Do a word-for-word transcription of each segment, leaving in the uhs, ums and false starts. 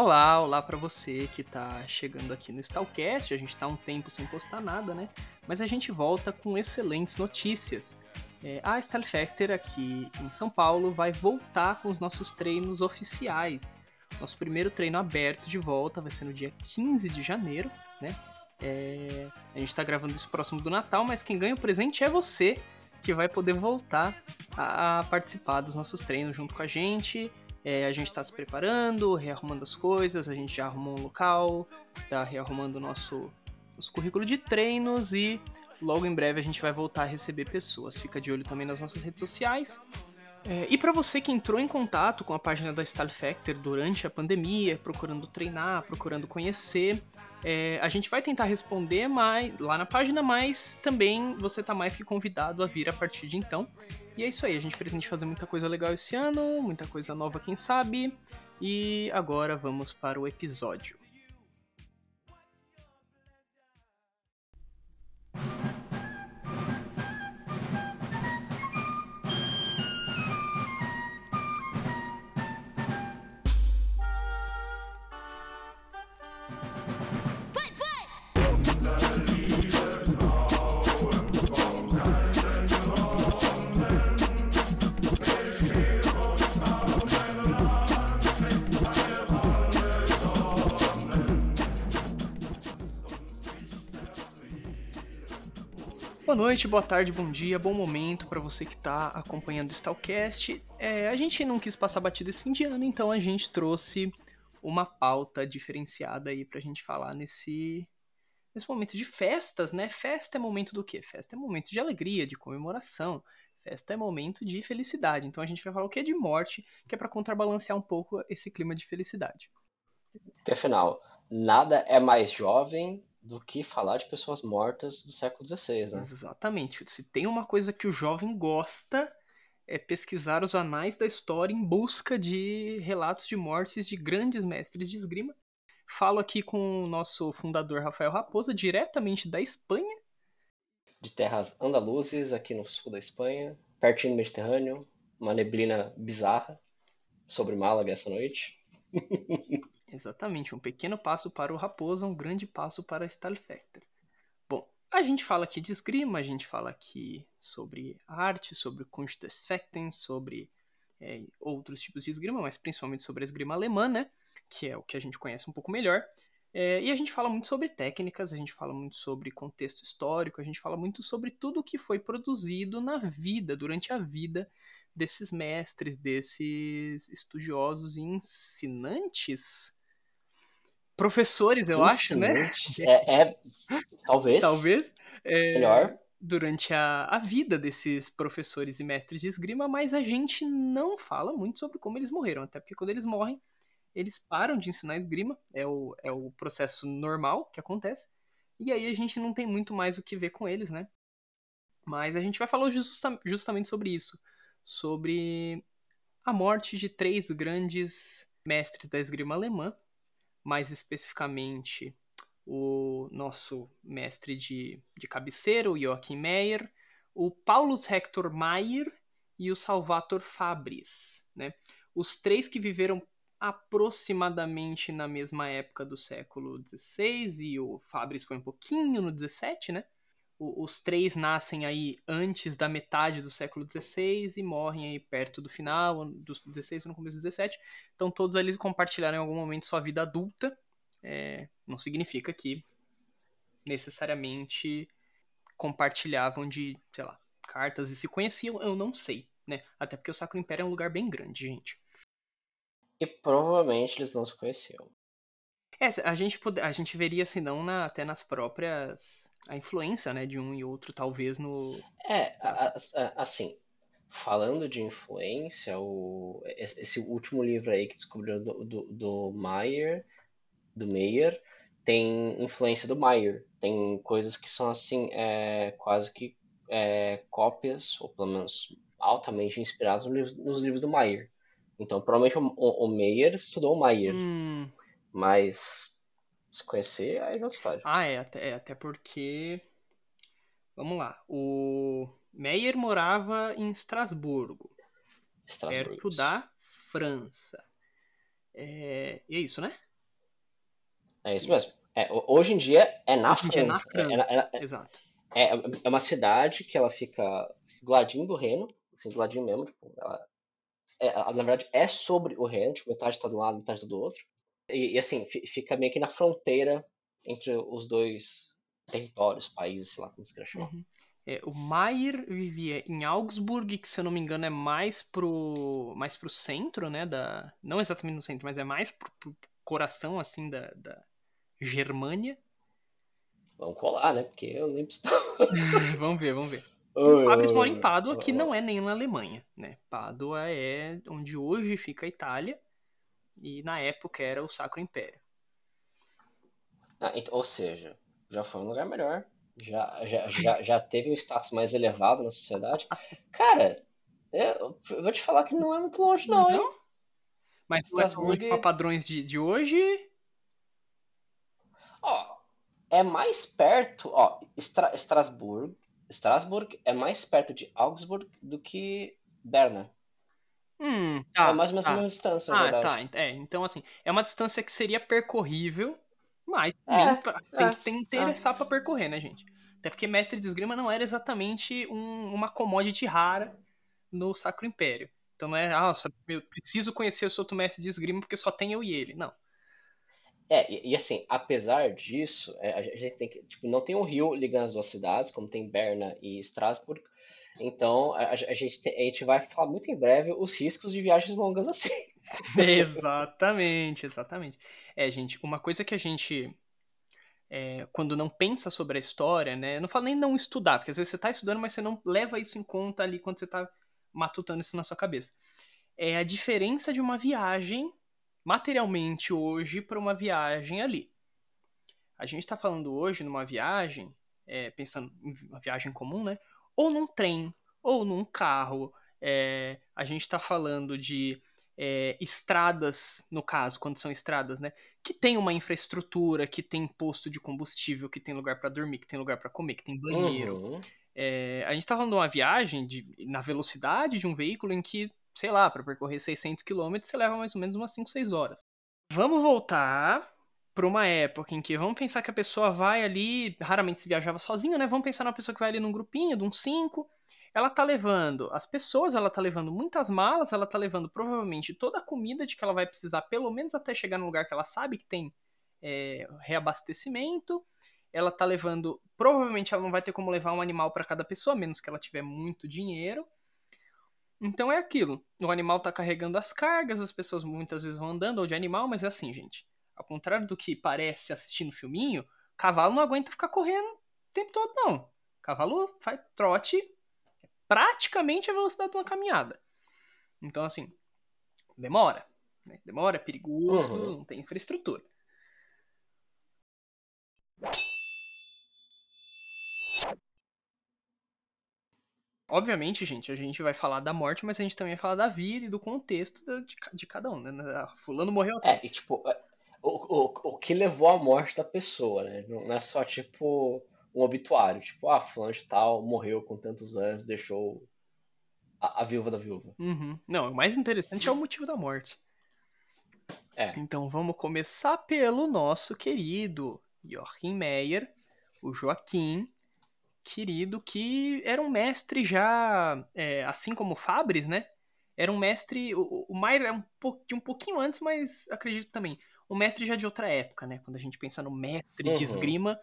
Olá, olá pra você que tá chegando aqui no Stahlcast. A gente tá um tempo sem postar nada, né? Mas a gente volta com excelentes notícias. É, a Style Factor aqui em São Paulo vai voltar com os nossos treinos oficiais. Nosso primeiro treino aberto de volta vai ser no dia quinze de janeiro, né? É, a gente tá gravando isso próximo do Natal, mas quem ganha o presente é você, que vai poder voltar a, a participar dos nossos treinos junto com a gente. É, a gente está se preparando, rearrumando as coisas, a gente já arrumou um local, está rearrumando o nosso, nosso currículo de treinos e logo em breve a gente vai voltar a receber pessoas. Fica de olho também nas nossas redes sociais. É, e para você que entrou em contato com a página da Stahlfechter durante a pandemia, procurando treinar, procurando conhecer, é, a gente vai tentar responder mais, lá na página, mas também você está mais que convidado a vir a partir de então. E é isso aí, a gente pretende fazer muita coisa legal esse ano, muita coisa nova, quem sabe. E agora vamos para o episódio. Boa noite, boa tarde, bom dia, bom momento para você que está acompanhando o Stahlcast. É, a gente não quis passar batida esse indiano, então a gente trouxe uma pauta diferenciada aí pra gente falar nesse, nesse momento de festas, né? Festa é momento do quê? Festa é momento de alegria, de comemoração, festa é momento de felicidade. Então a gente vai falar o que é de morte, que é para contrabalancear um pouco esse clima de felicidade. E afinal, nada é mais jovem do que falar de pessoas mortas do século dezesseis, né? Exatamente. Se tem uma coisa que o jovem gosta, é pesquisar os anais da história em busca de relatos de mortes de grandes mestres de esgrima. Falo aqui com o nosso fundador Rafael Raposa, diretamente da Espanha. De terras andaluzes, aqui no sul da Espanha, pertinho do Mediterrâneo, uma neblina bizarra sobre Málaga essa noite. Exatamente, um pequeno passo para o Raposa, um grande passo para a Stahlfechter. Bom, a gente fala aqui de esgrima, a gente fala aqui sobre arte, sobre Kunst des Fechten, sobre é, outros tipos de esgrima, mas principalmente sobre a esgrima alemã, né? Que é o que a gente conhece um pouco melhor. É, e a gente fala muito sobre técnicas, a gente fala muito sobre contexto histórico, a gente fala muito sobre tudo o que foi produzido na vida, durante a vida desses mestres, desses estudiosos e ensinantes... Professores, eu acho, né? É, é, talvez. Talvez. É, melhor. Durante a, a vida desses professores e mestres de esgrima, mas a gente não fala muito sobre como eles morreram. Até porque quando eles morrem, eles param de ensinar esgrima. É o, é o processo normal que acontece. E aí a gente não tem muito mais o que ver com eles, né? Mas a gente vai falar justa, justamente sobre isso. Sobre a morte de três grandes mestres da esgrima alemã. Mais especificamente o nosso mestre de, de cabeceira, o Joachim Meyer, o Paulus Hector Mair e o Salvator Fabris, né? Os três que viveram aproximadamente na mesma época do século dezesseis, e o Fabris foi um pouquinho no dezessete, né? O, os três nascem aí antes da metade do século dezesseis e morrem aí perto do final, do dezesseis ou no começo do dezessete. Então todos eles compartilharam em algum momento sua vida adulta. É, não significa que necessariamente compartilhavam de, sei lá, cartas e se conheciam, eu não sei, né? Até porque o Sacro Império é um lugar bem grande, gente. E provavelmente eles não se conheciam. É, a gente, a gente veria, se não, na, até nas próprias... a influência, né, de um e outro, talvez, no... É, a, a, assim, falando de influência, o, esse último livro aí que descobriu do, do, do Meyer, do Meyer, tem influência do Meyer. Tem coisas que são, assim, é, quase que é, cópias, ou pelo menos altamente inspiradas no livro, nos livros do Meyer. Então, provavelmente o, o, o Meyer estudou o Meyer, hum. mas... se conhecer, aí não está. Ah, é até, é, até porque... Vamos lá. O Meyer morava em Estrasburgo. Estrasburgo. Perto da França. É... E é isso, né? É isso mesmo. É, hoje em dia é na hoje França. É, na França. É, na, é, Exato. É, é uma cidade que ela fica do ladinho do Reno, assim, do ladinho mesmo. Tipo, ela, é, ela, na verdade, é sobre o Reno, tipo, metade está de um lado, metade está do outro. E, e assim, f, fica meio que na fronteira entre os dois territórios, países, sei lá como se quer chamar. Uhum. É, o Meyer vivia em Augsburg, que se eu não me engano é mais pro, mais pro centro, né? Da, não exatamente no centro, mas é mais pro, pro coração, assim, da, da Germânia. Vamos colar, né? Porque eu nem preciso. Vamos ver, vamos ver. O Fabris mora em Pádua, que não é nem na Alemanha, né? Pádua é onde hoje fica a Itália e na época era o Sacro Império. Ah, então, ou seja, já foi um lugar melhor. Já, já, já, já teve um status mais elevado na sociedade. Cara, eu vou te falar que não é muito longe, não, hein? Mas Estrasburgo, para padrões de, de hoje... Ó, é mais perto... Ó, Estra, Estrasburgo, Estrasburgo é mais perto de Augsburg do que Berna. Hum, tá, é mais ou menos tá. a mesma distância, na ah, verdade. Ah, tá. É, então, assim, é uma distância que seria percorrível... Mas é, pra, é, tem que interessar é. pra percorrer, né, gente? Até porque mestre de esgrima não era exatamente um, uma commodity rara no Sacro Império. Então não é, ah, eu preciso conhecer o seu outro mestre de esgrima porque só tem eu e ele, não. É, e, e assim, apesar disso, a gente tem que, tipo, não tem um rio ligando as duas cidades, como tem Berna e Estrasburgo. Então, a, a, gente tem, a gente vai falar muito em breve os riscos de viagens longas assim. Exatamente, exatamente. É, gente, uma coisa que a gente, é, quando não pensa sobre a história, né? Eu não falo nem não estudar, porque às vezes você está estudando, mas você não leva isso em conta ali quando você está matutando isso na sua cabeça. É a diferença de uma viagem, materialmente hoje, para uma viagem ali. A gente está falando hoje numa viagem, é, pensando em uma viagem comum, né? Ou num trem, ou num carro. É, a gente está falando de é, estradas, no caso, quando são estradas, né? Que tem uma infraestrutura, que tem posto de combustível, que tem lugar para dormir, que tem lugar para comer, que tem banheiro. Uhum. É, a gente está falando de uma viagem de, na velocidade de um veículo em que, sei lá, para percorrer seiscentos quilômetros, você leva mais ou menos umas cinco, seis horas. Vamos voltar para uma época em que vamos pensar que a pessoa vai ali, raramente se viajava sozinha, né? Vamos pensar numa pessoa que vai ali num grupinho, de uns cinco, ela tá levando as pessoas, ela tá levando muitas malas, ela tá levando provavelmente toda a comida de que ela vai precisar, pelo menos até chegar num lugar que ela sabe que tem é, reabastecimento, ela tá levando, provavelmente ela não vai ter como levar um animal para cada pessoa, a menos que ela tiver muito dinheiro. Então é aquilo, o animal tá carregando as cargas, as pessoas muitas vezes vão andando ou de animal, mas é assim, gente. Ao contrário do que parece assistindo filminho, cavalo não aguenta ficar correndo o tempo todo, não. Cavalo faz trote praticamente a velocidade de uma caminhada. Então, assim, demora. Né? Demora, é perigoso, uhum. Não tem infraestrutura. Obviamente, gente, a gente vai falar da morte, mas a gente também vai falar da vida e do contexto de, de cada um. Né? Fulano morreu assim. É, e tipo... O, o, o que levou à morte da pessoa, né? Não é só, tipo, um obituário. Tipo, ah, fulano de tal morreu com tantos anos, deixou a, a viúva da viúva. Uhum. Não, o mais interessante é o motivo da morte. É. Então, vamos começar pelo nosso querido Joachim Meyer, o Joaquim, querido, que era um mestre já, é, assim como o Fabris, né? Era um mestre... O, o Meyer é um, de um pouquinho antes, mas acredito também... O mestre já de outra época, né? Quando a gente pensa no mestre uhum. de esgrima,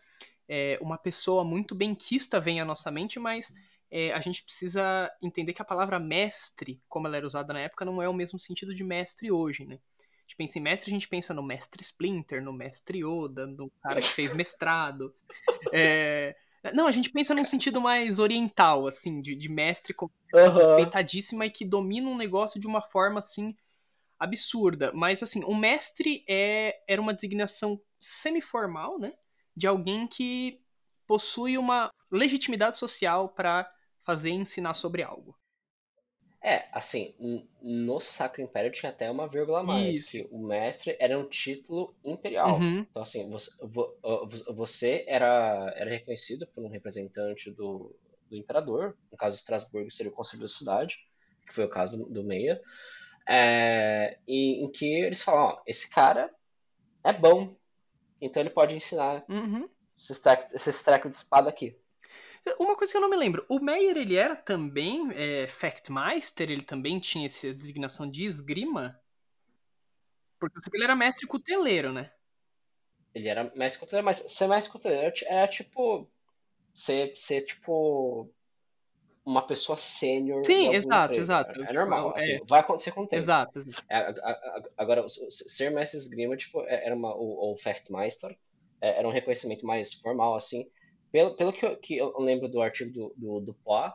é, uma pessoa muito benquista vem à nossa mente, mas é, a gente precisa entender que a palavra mestre, como ela era usada na época, não é o mesmo sentido de mestre hoje, né? A gente pensa em mestre, a gente pensa no mestre Splinter, no mestre Yoda, no cara que fez mestrado. É... Não, a gente pensa num sentido mais oriental, assim, de, de mestre como uhum. respeitadíssima e que domina um negócio de uma forma, assim... absurda, mas assim, o mestre é, era uma designação semiformal, né, de alguém que possui uma legitimidade social para fazer e ensinar sobre algo. É, assim, no Sacro Império tinha até uma vírgula a mais, isso. Que o mestre era um título imperial, uhum. Então assim, você, você era, era reconhecido por um representante do, do imperador, no caso de Estrasburgo seria o conselho da cidade, que foi o caso do, do Meia, É, em, em que eles falam, ó, esse cara é bom, Então ele pode ensinar uhum. esses trecos treco de espada aqui. Uma coisa que eu não me lembro, o Meyer, ele era também é, Fechtmeister? Ele também tinha essa designação de esgrima? Porque eu sei que ele era mestre cuteleiro, né? Ele era mestre cuteleiro, mas ser mestre cuteleiro era tipo... Ser, ser tipo... uma pessoa sênior. Sim, exato, emprego. exato. É, é tipo, normal, é... Assim, vai acontecer com o tempo. Exato. exato. É, a, a, agora, ser mestre esgrima, tipo, era uma... Ou Fechtmeister, era um reconhecimento mais formal, assim... Pelo, pelo que, eu, que eu lembro do artigo do, do, do Pó,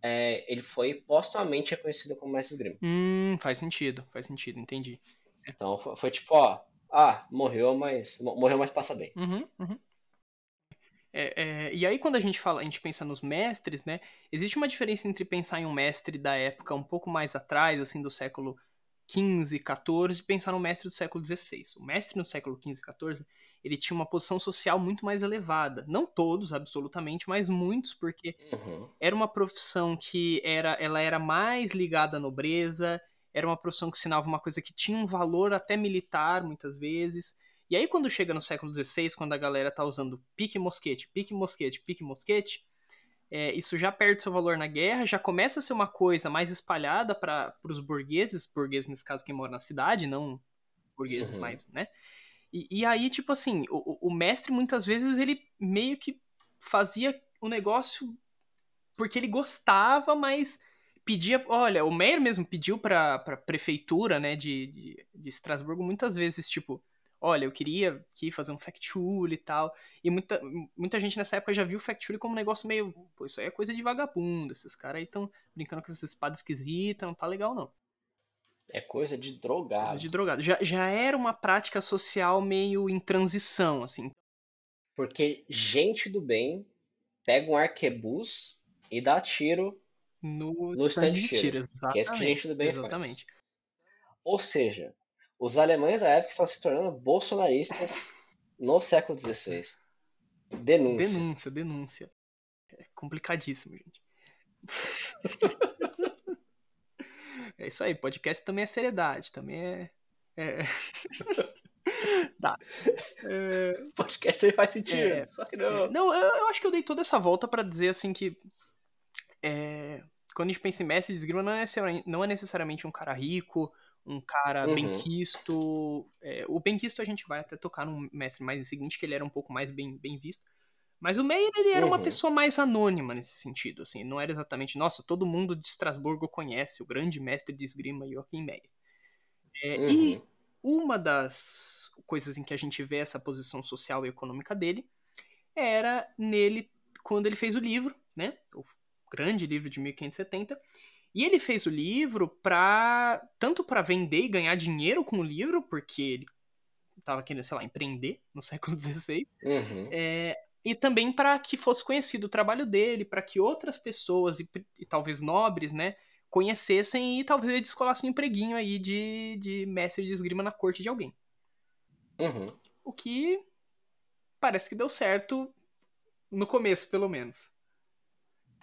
é, ele foi postumamente reconhecido como mestre esgrima. Hum, faz sentido, faz sentido, entendi. Então foi, foi tipo, ó, ah, morreu, mas morreu, mas passa bem. Uhum, uhum. É, é, e aí quando a gente fala, a gente pensa nos mestres, né? Existe uma diferença entre pensar em um mestre da época um pouco mais atrás, assim, do século quinze, quatorze, e pensar no mestre do século dezesseis. O mestre no século quinze, quatorze... ele tinha uma posição social muito mais elevada. Não todos, absolutamente, mas muitos, porque uhum. era uma profissão que era, ela era mais ligada à nobreza, era uma profissão que ensinava uma coisa que tinha um valor até militar, muitas vezes. E aí, quando chega no século dezesseis, quando a galera tá usando pique-mosquete, pique-mosquete, pique-mosquete, é, isso já perde seu valor na guerra, já começa a ser uma coisa mais espalhada para os burgueses, burgueses, nesse caso, quem mora na cidade, não burgueses uhum. mais, né? E, e aí, tipo assim, o, o mestre, muitas vezes, ele meio que fazia o negócio porque ele gostava, mas pedia... Olha, o Meyer mesmo pediu pra, pra prefeitura, né, de, de, de Estrasburgo, muitas vezes, tipo, olha, eu queria aqui fazer um Fechtschule e tal. E muita, muita gente nessa época já viu o Fechtschule como um negócio meio... Pô, isso aí é coisa de vagabundo, esses caras aí estão brincando com essas espadas esquisitas, não tá legal, não. É coisa de drogado. Coisa de drogado. Já, já era uma prática social meio em transição, assim. Porque gente do bem pega um arquebuz e dá tiro no, no stand de tiro. Que é isso que gente do bem exatamente. faz. Ou seja, os alemães da época estão se tornando bolsonaristas no século dezesseis. Denúncia. Denúncia, denúncia. É complicadíssimo, gente. É isso aí, podcast também é seriedade, também é... é... tá. É... Podcast também faz sentido, é... só que não... É... Não, eu, eu acho que eu dei toda essa volta pra dizer, assim, que... É... Quando a gente pensa em mestre de esgrima, não é, não é necessariamente um cara rico, um cara uhum. benquisto... É... O benquisto a gente vai até tocar num mestre mais seguinte, que ele era um pouco mais bem, bem visto. Mas o Meyer, ele era uhum. uma pessoa mais anônima nesse sentido, assim, não era exatamente, nossa, todo mundo de Estrasburgo conhece o grande mestre de esgrima Joachim Meyer. É, uhum. E uma das coisas em que a gente vê essa posição social e econômica dele era nele, quando ele fez o livro, né, o grande livro de mil quinhentos e setenta, e ele fez o livro pra, tanto para vender e ganhar dinheiro com o livro, porque ele estava querendo, sei lá, empreender no século dezesseis, uhum. é... E também para que fosse conhecido o trabalho dele, para que outras pessoas, e, e talvez nobres, né, conhecessem e talvez ele descolasse um empreguinho aí de, de mestre de esgrima na corte de alguém. Uhum. O que parece que deu certo no começo, pelo menos.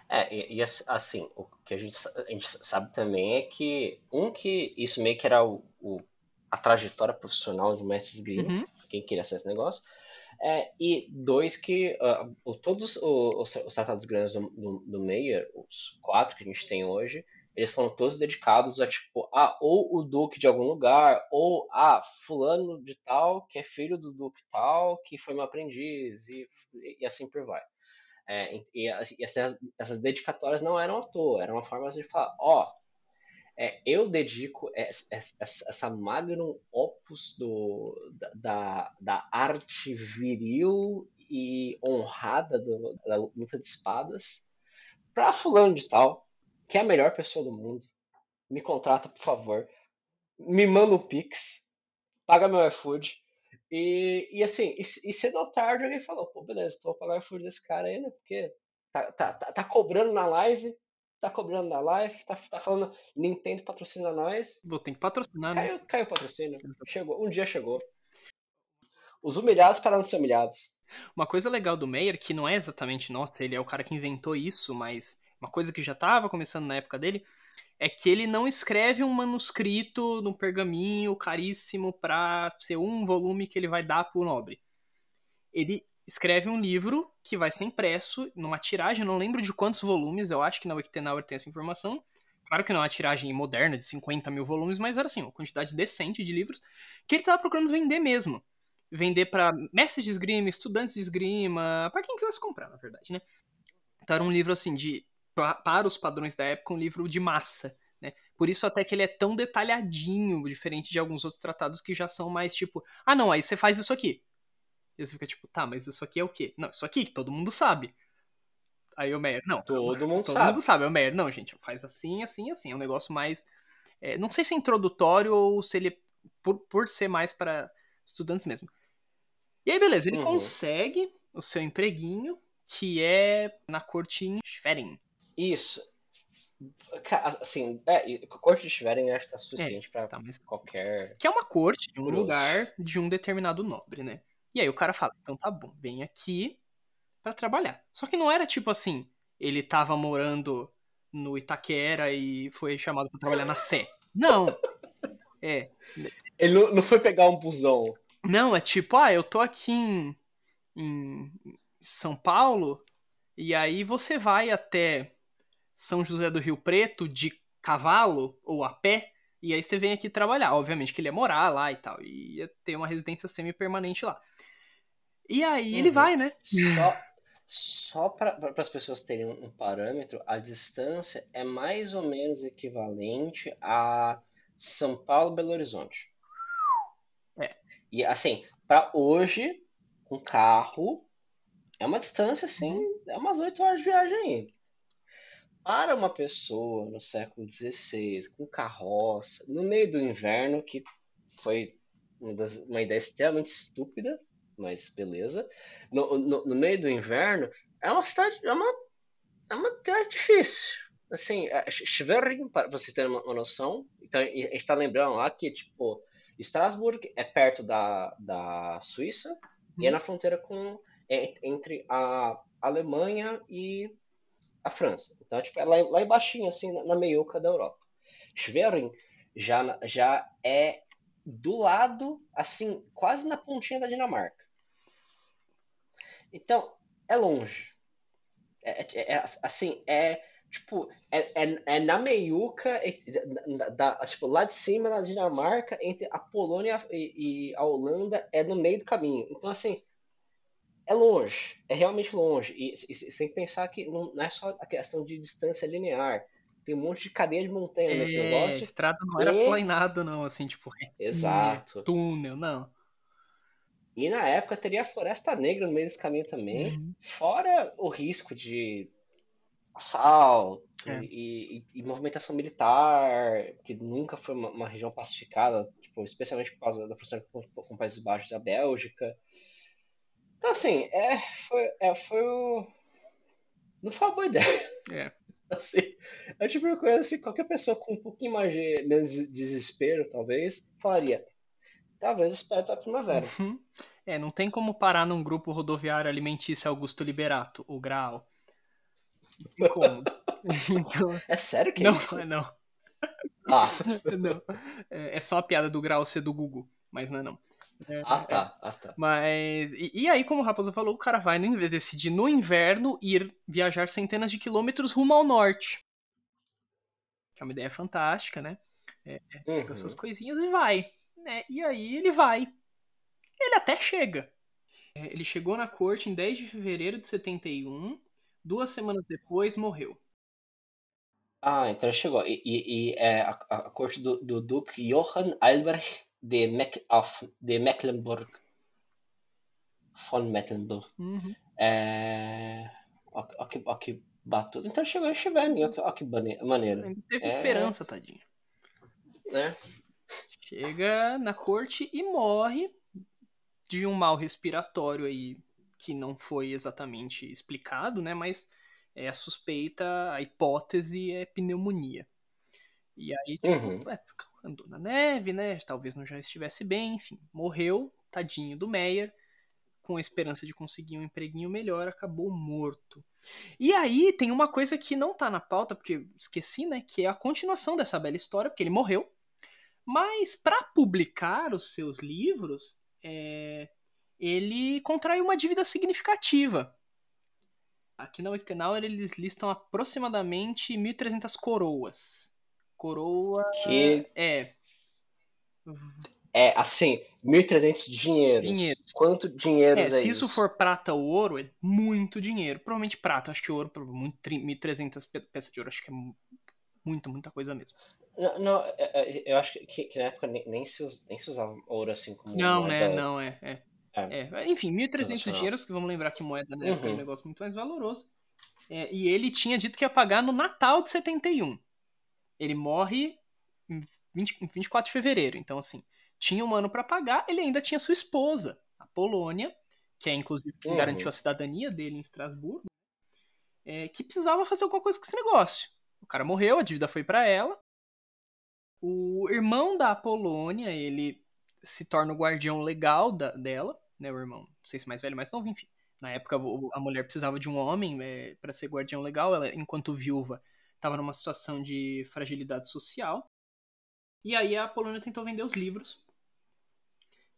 É, e, e assim, o que a gente, a gente sabe também é que, um, que isso meio que era o, o, a trajetória profissional de mestre de esgrima, uhum. quem queria ser esse negócio... É, e dois, que uh, todos os, os tratados grandes do, do, do Meyer, os quatro que a gente tem hoje, eles foram todos dedicados a, tipo, a ou o duque de algum lugar, ou a fulano de tal, que é filho do duque tal, que foi meu aprendiz, e, e assim por vai. É, e e essas, essas dedicatórias não eram à toa, era uma forma de falar, ó, oh, é, eu dedico essa, essa, essa magnum opus do, da, da arte viril e honrada do, da luta de espadas para fulano de tal, que é a melhor pessoa do mundo. Me contrata, por favor. Me manda um pix. Paga meu iFood. E, e assim, e, e cedo ou tarde alguém falou, pô, beleza, então vou pagar o iFood desse cara aí, né? Porque tá, tá, tá, tá cobrando na live... Tá cobrando na live, tá, tá falando Nintendo patrocina nós. Vou ter que patrocinar, caiu, né? Caiu o patrocínio. Chegou, um dia chegou. Os humilhados pararam de ser humilhados. Uma coisa legal do Meyer, que não é exatamente, nossa, ele é o cara que inventou isso, mas uma coisa que já tava começando na época dele, é que ele não escreve um manuscrito num pergaminho caríssimo pra ser um volume que ele vai dar pro nobre. ele escreve um livro que vai ser impresso numa tiragem, não lembro de quantos volumes, eu acho que na Wiktenauer tem essa informação. Claro que não é uma tiragem moderna de cinquenta mil volumes, mas era assim, uma quantidade decente de livros que ele estava procurando vender mesmo. Vender para mestres de esgrima, estudantes de esgrima, para quem quisesse comprar, na verdade, né? Então era um livro assim, de, para os padrões da época, um livro de massa, né? Por isso até que ele é tão detalhadinho, diferente de alguns outros tratados que já são mais tipo, ah não, aí você faz isso aqui. E você fica tipo, tá, mas isso aqui é o quê? Não, isso aqui que todo mundo sabe. Aí o Meyer, não. Todo, não, mundo, todo sabe. mundo sabe. O Meyer, não, gente, faz assim, assim, assim. É um negócio mais... É, não sei se é introdutório ou se ele... Por, por ser mais para estudantes mesmo. E aí, beleza. Ele uhum. consegue o seu empreguinho, que é na corte em Schwerin. Isso. Assim, é, a corte de Schwerin acho que tá suficiente é, pra tá, mas... qualquer... Que é uma corte de um Cruz. lugar de um determinado nobre, né? E aí o cara fala, então tá bom, vem aqui pra trabalhar. Só que não era tipo assim, ele tava morando no Itaquera e foi chamado pra trabalhar na Sé. Não. É. Ele não foi pegar um busão. Não, é tipo, ah, eu tô aqui em, em São Paulo e aí você vai até São José do Rio Preto de cavalo ou a pé e aí você vem aqui trabalhar. Obviamente que ele ia morar lá e tal, e ia ter uma residência semi-permanente lá. E aí uhum. ele vai, né? Só, só para as pessoas terem um parâmetro, a distância é mais ou menos equivalente a São Paulo, Belo Horizonte. É. E assim, para hoje, com carro, é uma distância, assim, é umas oito horas de viagem aí. Para uma pessoa no século dezesseis, com carroça, no meio do inverno, que foi uma, das, uma ideia extremamente estúpida, mas beleza, no, no, no meio do inverno, é uma cidade, é uma, é uma cidade difícil. Assim, Schwerin, para vocês terem uma, uma noção, então, a gente está lembrando lá que, tipo, Estrasburgo é perto da, da Suíça, uhum. e é na fronteira com, é, entre a Alemanha e... a França. Então, tipo, é lá, lá embaixinho, assim, na, na meiuca da Europa. Schwerin já, já é do lado, assim, quase na pontinha da Dinamarca. Então, é longe. É, é, é assim, é, tipo, é, é, é na meiuca, da, da, da, tipo, lá de cima na Dinamarca, entre a Polônia e, e a Holanda, é no meio do caminho. Então, assim... É longe, é realmente longe. E você tem que pensar que não, não é só a questão de distância linear. Tem um monte de cadeia de montanha é, nesse negócio. A estrada não e... era planada, não, assim, tipo... Exato. Túnel, não. E na época teria a Floresta Negra no meio desse caminho também. Uhum. Fora o risco de assalto é. e, e, e movimentação militar, que nunca foi uma, uma região pacificada, tipo, especialmente por causa da fronteira com, com Países Baixos e a Bélgica. Então, assim, é, foi, é, foi o... não foi uma boa ideia. É. Assim, é o tipo de coisa, assim, qualquer pessoa com um pouquinho mais de desespero, talvez, falaria, talvez espera a primavera. Uhum. É, não tem como parar num grupo rodoviário alimentício Augusto Liberato, o Graal. Não tem como. Então... É sério que é não, isso? Não, é não. Ah. Não. É, é só a piada do Graal ser do Gugu, mas não é não. É, ah, tá, é. ah, tá. Mas, e, e aí, como o Raposa falou, o cara vai decidir no inverno ir viajar centenas de quilômetros rumo ao norte. Que é uma ideia fantástica, né? É, uhum. Com suas coisinhas e vai. Né? E aí ele vai. Ele até chega. É, ele chegou na corte em dez de fevereiro de setenta e um. Duas semanas depois, morreu. Ah, então ele chegou. E, e, e é, a, a corte do, do Duque Johann Eilbrecht de, Meck, de Mecklenburg von Mecklenburg uhum. é... ó, ó, que, ó que batuta, então chegou a Schwerin, ó, ó que maneiro, ainda teve é... esperança, tadinho, né? Chega na corte e morre de um mal respiratório aí que não foi exatamente explicado, né, mas é a suspeita, a hipótese é pneumonia. E aí tipo, uhum. é, andou na neve, né? Talvez não já estivesse bem, enfim. Morreu, tadinho do Meyer, com a esperança de conseguir um empreguinho melhor, acabou morto. E aí tem uma coisa que não tá na pauta, porque esqueci, né? Que é a continuação dessa bela história, porque ele morreu. Mas para publicar os seus livros, é... ele contraiu uma dívida significativa. Aqui na Wiktenauer eles listam aproximadamente mil e trezentas coroas. Coroa... Que... É... É, assim, mil e trezentos dinheiros. Dinheiro. Quanto dinheiros é, é se isso? Se isso for prata ou ouro, é muito dinheiro. Provavelmente prata, acho que ouro, muito, mil e trezentas peças de ouro, acho que é muita, muita coisa mesmo. Não, não eu acho que, que na época nem, nem, se usava, nem se usava ouro assim como não, moeda. Né, não, é, é, é. é. Enfim, mil e trezentos dinheiros, que vamos lembrar que moeda na época uhum. é um negócio muito mais valoroso. É, e ele tinha dito que ia pagar no Natal de setenta e um. Ele morre em vinte, vinte e quatro de fevereiro, então assim... Tinha um ano para pagar, ele ainda tinha sua esposa, a Polônia, que é inclusive quem uhum. garantiu a cidadania dele em Estrasburgo, é, que precisava fazer alguma coisa com esse negócio. O cara morreu, a dívida foi para ela. O irmão da Polônia, ele se torna o guardião legal da, dela, né, o irmão, não sei se mais velho, mais novo, enfim. Na época a mulher precisava de um homem é, para ser guardião legal, ela, enquanto viúva, estava numa situação de fragilidade social. E aí a Polônia tentou vender os livros.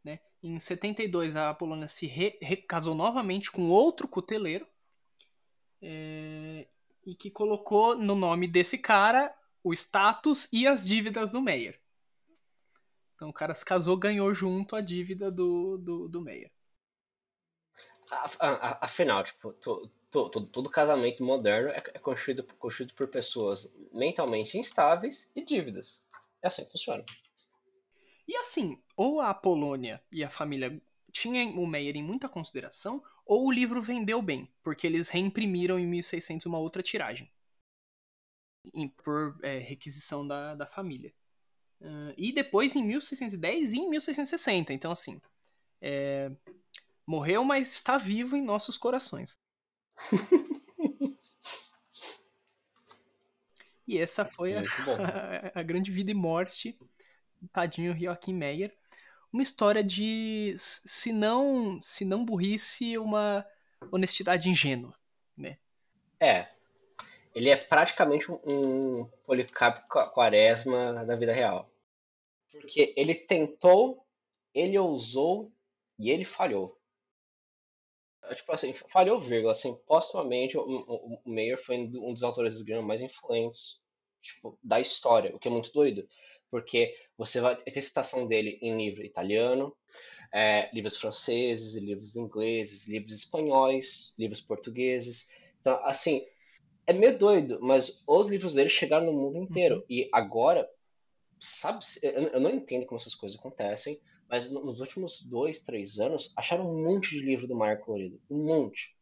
Né? Em setenta e dois, a Polônia se re- recasou novamente com outro cuteleiro é... e que colocou no nome desse cara o status e as dívidas do Meyer. Então o cara se casou, ganhou junto a dívida do, do, do Meyer. Afinal, tipo, to, to, to, todo casamento moderno é construído, construído por pessoas mentalmente instáveis e dívidas. É assim que funciona. E assim, ou a Polônia e a família tinham o Meyer em muita consideração, ou o livro vendeu bem, porque eles reimprimiram em mil e seiscentos uma outra tiragem, por é, requisição da, da família. Uh, e depois em mil seiscentos e dez e em mil seiscentos e sessenta, então assim, é, morreu, mas está vivo em nossos corações. E essa foi a, a, a grande vida e morte... Tadinho Joachim Meyer. Uma história de, se não, se não burrice, uma honestidade ingênua, né? É. Ele é praticamente um, um Policarpo Quaresma da vida real. Porque ele tentou, ele ousou e ele falhou. Tipo assim, falhou, vírgula. Assim, postumamente, o, o, o Meyer foi um dos autores desgrama mais influentes tipo, da história, o que é muito doido. Porque você vai ter citação dele em livro italiano, é, livros franceses, livros ingleses, livros espanhóis, livros portugueses. Então, assim, é meio doido, mas os livros dele chegaram no mundo inteiro. Uhum. E agora, sabe, eu não entendo como essas coisas acontecem, mas nos últimos dois, três anos, acharam um monte de livro do Meyer colorido. Um monte.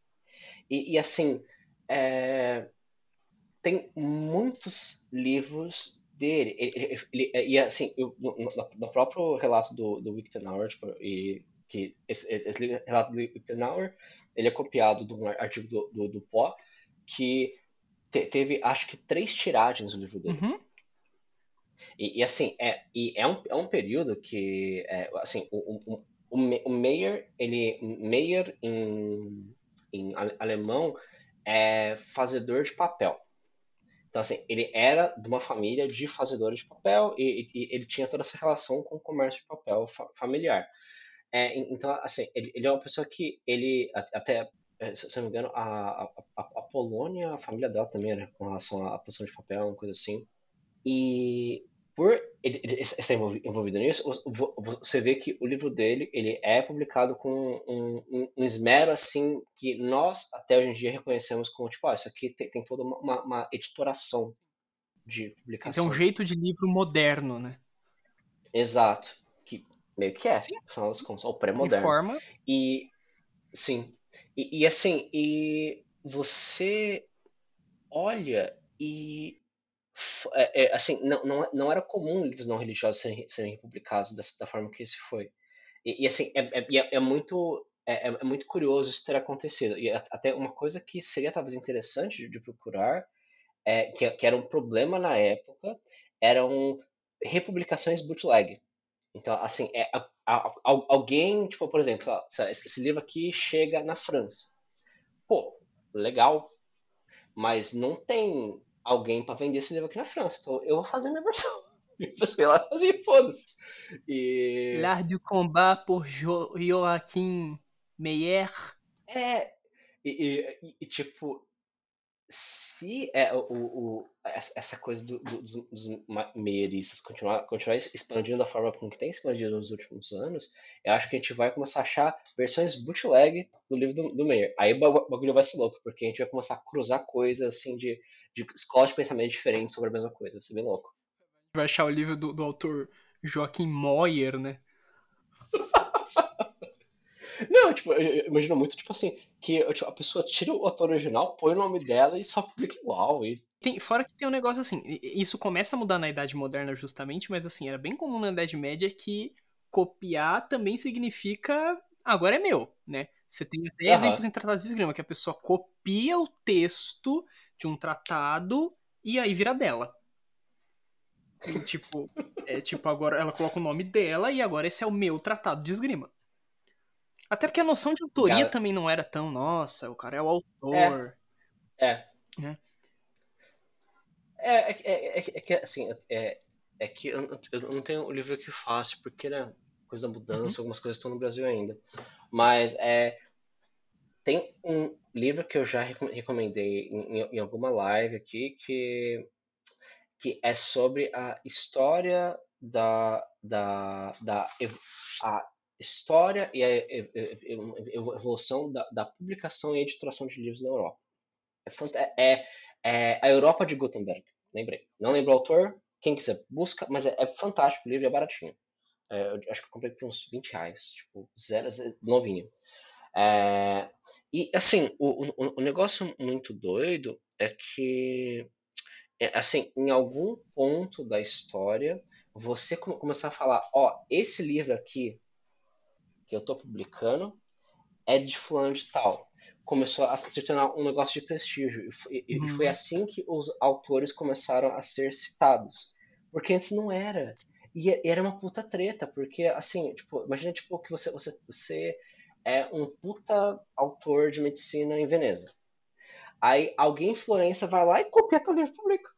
E, e assim, é, tem muitos livros... dele, ele, ele, ele, e assim, eu, no, no próprio relato do, do Wiktenauer, tipo, e, que esse, esse relato do Wiktenauer, ele é copiado de um artigo do, do, do Pó, que te, teve, acho que, três tiragens do livro dele. Uhum. E, e assim, é, e é, um, é um período que, é, assim, o, o, o Meyer, ele, Meyer em, em alemão, é fazedor de papel. Então, assim, ele era de uma família de fazedores de papel e, e ele tinha toda essa relação com o comércio de papel fa- familiar. É, então, assim, ele, ele é uma pessoa que ele, até, se não me engano, a, a, a Polônia, a família dela também era com relação à produção de papel, uma coisa assim. E por ele, ele estar envolvido nisso, você vê que o livro dele, ele é publicado com um, um, um esmero, assim, que nós, até hoje em dia, reconhecemos como, tipo, ah, isso aqui tem, tem toda uma, uma, uma editoração de publicação. Tem um jeito de livro moderno, né? Exato. Que meio que é, afinal das contas, o pré-moderno. Informa. E, sim. E, e, assim, e você olha e... É, é, assim, não, não, não era comum livros não religiosos serem, serem republicados dessa, da forma que esse foi. E, e assim, é, é, é, muito, é, é muito curioso isso ter acontecido. E até uma coisa que seria talvez interessante de procurar, é, que, que era um problema na época, eram republicações bootleg. Então, assim, é, a, a, alguém, tipo, por exemplo, esse livro aqui chega na França. Pô, legal, mas não tem... alguém para vender esse livro aqui na França. Então eu vou fazer minha versão. Eu sei lá, fazer foda-se. E... L'art du combat por jo- Joachim Meyer. É, e, e, e tipo, se é, o, o, essa coisa do, do, dos, dos meieristas continuar, continuar expandindo da forma como que tem expandido nos últimos anos, eu acho que a gente vai começar a achar versões bootleg do livro do, do Meyer. Aí o bagulho vai ser louco, porque a gente vai começar a cruzar coisas assim de, de escolas de pensamento diferentes sobre a mesma coisa. Vai ser bem louco. Vai achar o livro do, do autor Joachim Meyer, né? Não, tipo, eu imagino muito, tipo assim, que tipo, a pessoa tira o autor original, põe o nome dela e só publica igual. E... Tem, fora que tem um negócio assim, isso começa a mudar na Idade Moderna justamente, mas assim, era bem comum na Idade Média que copiar também significa agora é meu, né? Você tem até uhum. exemplos em tratados de esgrima, que a pessoa copia o texto de um tratado e aí vira dela. E, tipo, é, tipo, agora ela coloca o nome dela e agora esse é o meu tratado de esgrima. Até porque a noção de autoria cara... também não era tão, nossa, o cara é o autor. É. É. Né? É, é, é, é, é que, assim, é, é que eu, eu não tenho o livro aqui fácil, porque, né, coisa da mudança, uhum. algumas coisas estão no Brasil ainda. Mas, é, tem um livro que eu já recomendei em, em alguma live aqui, que, que é sobre a história da... da, da a, história e a evolução da, da publicação e editoração de livros na Europa. É, é, é A Europa de Gutenberg, lembrei. Não lembro o autor, quem quiser busca, mas é, é fantástico o livro, é baratinho. É, eu acho que eu comprei por uns vinte reais, tipo, zero, zero, novinho. É, e, assim, o, o, o negócio muito doido é que, é, assim, em algum ponto da história, você come, começar a falar, ó, oh, esse livro aqui que eu tô publicando, é de fulano de tal. Começou a se tornar um negócio de prestígio. E uhum. foi assim que os autores começaram a ser citados. Porque antes não era. E era uma puta treta, porque, assim, tipo, imagina, tipo, que você, você, você é um puta autor de medicina em Veneza. Aí alguém em Florença vai lá e copia teu livro público.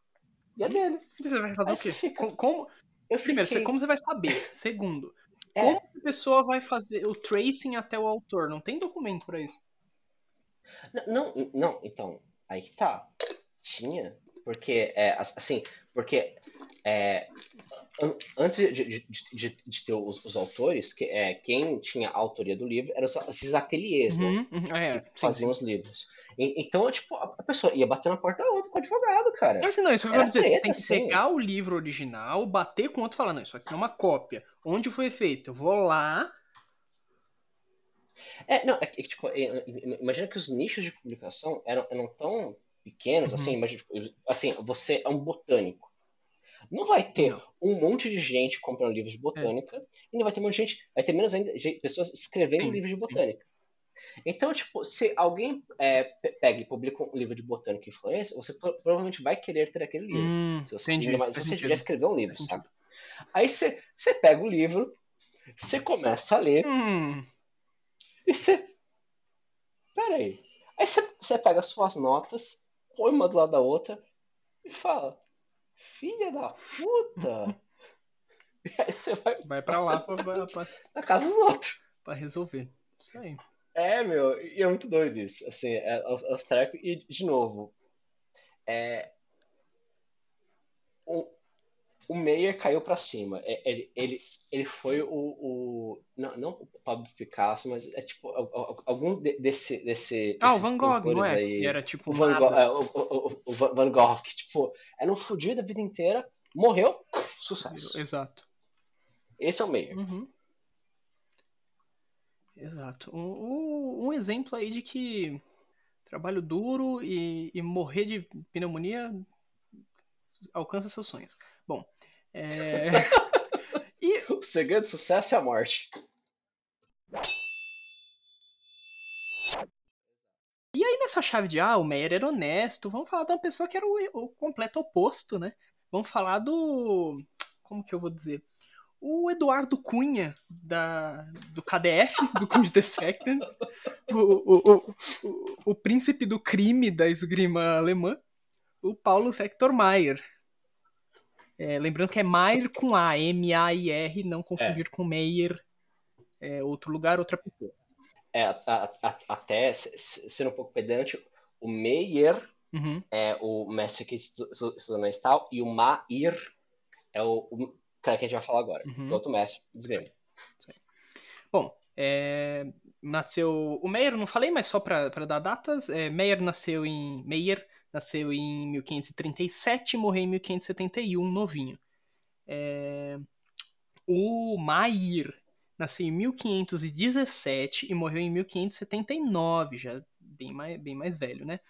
E é dele. Você vai fazer Aí o quê? Fica... Como... Eu Primeiro, fiquei... como você vai saber? Segundo... É. Como a pessoa vai fazer o tracing até o autor? Não tem documento pra isso. Não, não, não então, aí que tá. Tinha, porque, é, assim, porque é, antes de, de, de, de ter os, os autores, que, é, quem tinha a autoria do livro eram esses ateliês, uhum, né? É, que faziam sim. os livros. E, então, tipo, a pessoa ia bater na porta da outra com o advogado, cara. Mas não, isso que eu quero dizer, treta, tem que assim. pegar o livro original, bater com o outro e falar, não, isso aqui é uma cópia. Onde foi feito? Eu vou lá... É, não, é, é, tipo, é, imagina que os nichos de publicação eram, eram tão pequenos, uhum. assim, imagina, assim, você é um botânico. Não vai ter não. um monte de gente comprando livros de botânica, é. e não vai ter um monte de gente, vai ter menos ainda de pessoas escrevendo sim, livros de botânica. Sim. Então, tipo, se alguém é, pega e publica um livro de botânica em Florença, você pro, provavelmente vai querer ter aquele livro. Hum, se você, entendi, mas você já escreveu um livro, sabe? Aí você pega o livro, você começa a ler, hum. e você... Peraí. Aí você pega as suas notas, põe uma do lado da outra e fala, filha da puta! E aí você vai... Vai pra lá, pra, pra, pra... na casa dos outros. Pra resolver. Isso aí. É, meu, e é muito doido isso. Assim, é, é os trecos. E, de novo, é... Um... O Meyer caiu pra cima. Ele, ele, ele foi o, o... Não, não o Pablo Picasso, mas é tipo... Algum desse, desse, ah, o Van Gogh, não é? Aí, era tipo... O Van, Go, é, o, o, o Van Gogh, que tipo... Era um fudido a vida inteira. Morreu. Sucesso. Exato. Esse é o Meyer. Uhum. Exato. Um, um exemplo aí de que... Trabalho duro e, e morrer de pneumonia... Alcança seus sonhos. Bom, é... e... o segredo do sucesso é a morte. E aí nessa chave de, ah, o Meyer era honesto, vamos falar de uma pessoa que era o, o completo oposto, né? Vamos falar do, como que eu vou dizer? O Eduardo Cunha, da, do K D F, do Kunst des Fechten, o, o, o, o, o príncipe do crime da esgrima alemã, o Paulus Hector Mair. É, lembrando que é Mair com A, M A I R, não confundir é. com Meyer, é, outro lugar, outra pessoa. é, a, a, até, sendo um pouco pedante, o Meyer, uhum, é o mestre que estudou na Stahl, e o Mair é o, o cara que a gente vai falar agora, uhum, outro mestre dos Grêmio. Bom, é, nasceu... O Meyer, não falei, mas só para dar datas, é, Meyer nasceu em... Meyer nasceu em mil quinhentos e trinta e sete e morreu em mil quinhentos e setenta e um, novinho. É... O Mair nasceu em mil quinhentos e dezessete e morreu em mil quinhentos e setenta e nove, já bem mais, bem mais velho, né?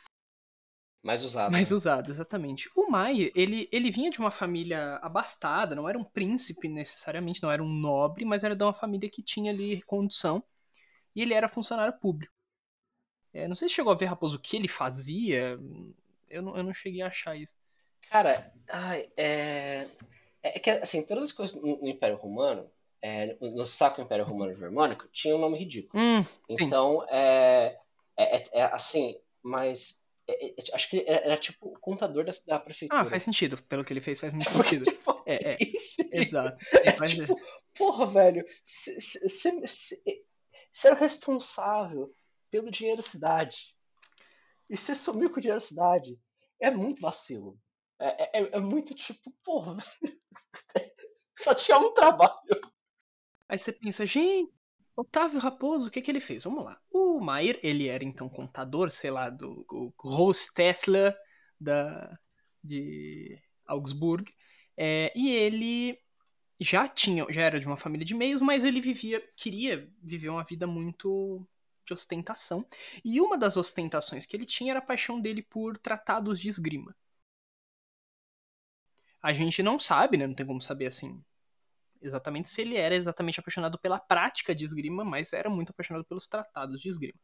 Mais usado. Mais né? usado, exatamente. O Mair, ele, ele vinha de uma família abastada, não era um príncipe necessariamente, não era um nobre, mas era de uma família que tinha ali condição, e ele era funcionário público. É, não sei se chegou a ver, Raposo, o que ele fazia. Eu não, eu não cheguei a achar isso. Cara, ai, é... é que, assim, todas as coisas no Império Romano, é, no Sacro Império Romano Germânico, tinha um nome ridículo. Hum, então, é, é, é, assim, mas é, é, acho que era, era tipo o contador da, da prefeitura. Ah, faz sentido. Pelo que ele fez, faz muito é sentido. Tipo, é, é, é, exato. É, faz... é, tipo, porra, velho, você era o responsável pelo dinheiro da cidade. E você sumiu com o dinheiro da cidade. É muito vacilo. É, é, é muito tipo, porra, velho. Só tinha um trabalho. Aí você pensa, gente, Otávio Raposo, o que que ele fez? Vamos lá. O Mair, ele era então contador, sei lá, do Groß Tesla da, de Augsburg. É, e ele já tinha, já era de uma família de meios, mas ele vivia, queria viver uma vida muito... de ostentação, e uma das ostentações que ele tinha era a paixão dele por tratados de esgrima. A gente não sabe, né, não tem como saber assim exatamente se ele era exatamente apaixonado pela prática de esgrima, mas era muito apaixonado pelos tratados de esgrima.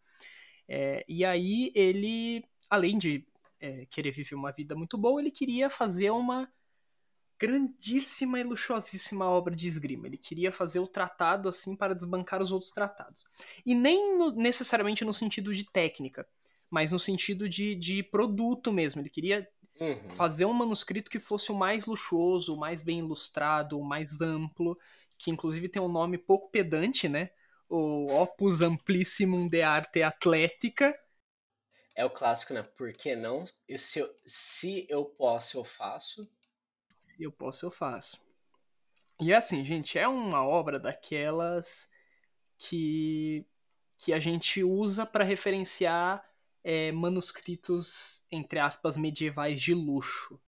É, e aí ele, além de é, querer viver uma vida muito boa, ele queria fazer uma grandíssima e luxuosíssima obra de esgrima. Ele queria fazer o tratado assim para desbancar os outros tratados. E nem no, necessariamente no sentido de técnica, mas no sentido de, de produto mesmo. Ele queria, uhum, fazer um manuscrito que fosse o mais luxuoso, o mais bem ilustrado, o mais amplo, que inclusive tem um nome pouco pedante, né? O Opus Amplissimum de Arte Atlética. É o clássico, né? Por que não? Eu, se, eu, se eu posso, eu faço. Eu posso, eu faço. E assim, gente, é uma obra daquelas que, que a gente usa para referenciar é, manuscritos, entre aspas, medievais de luxo.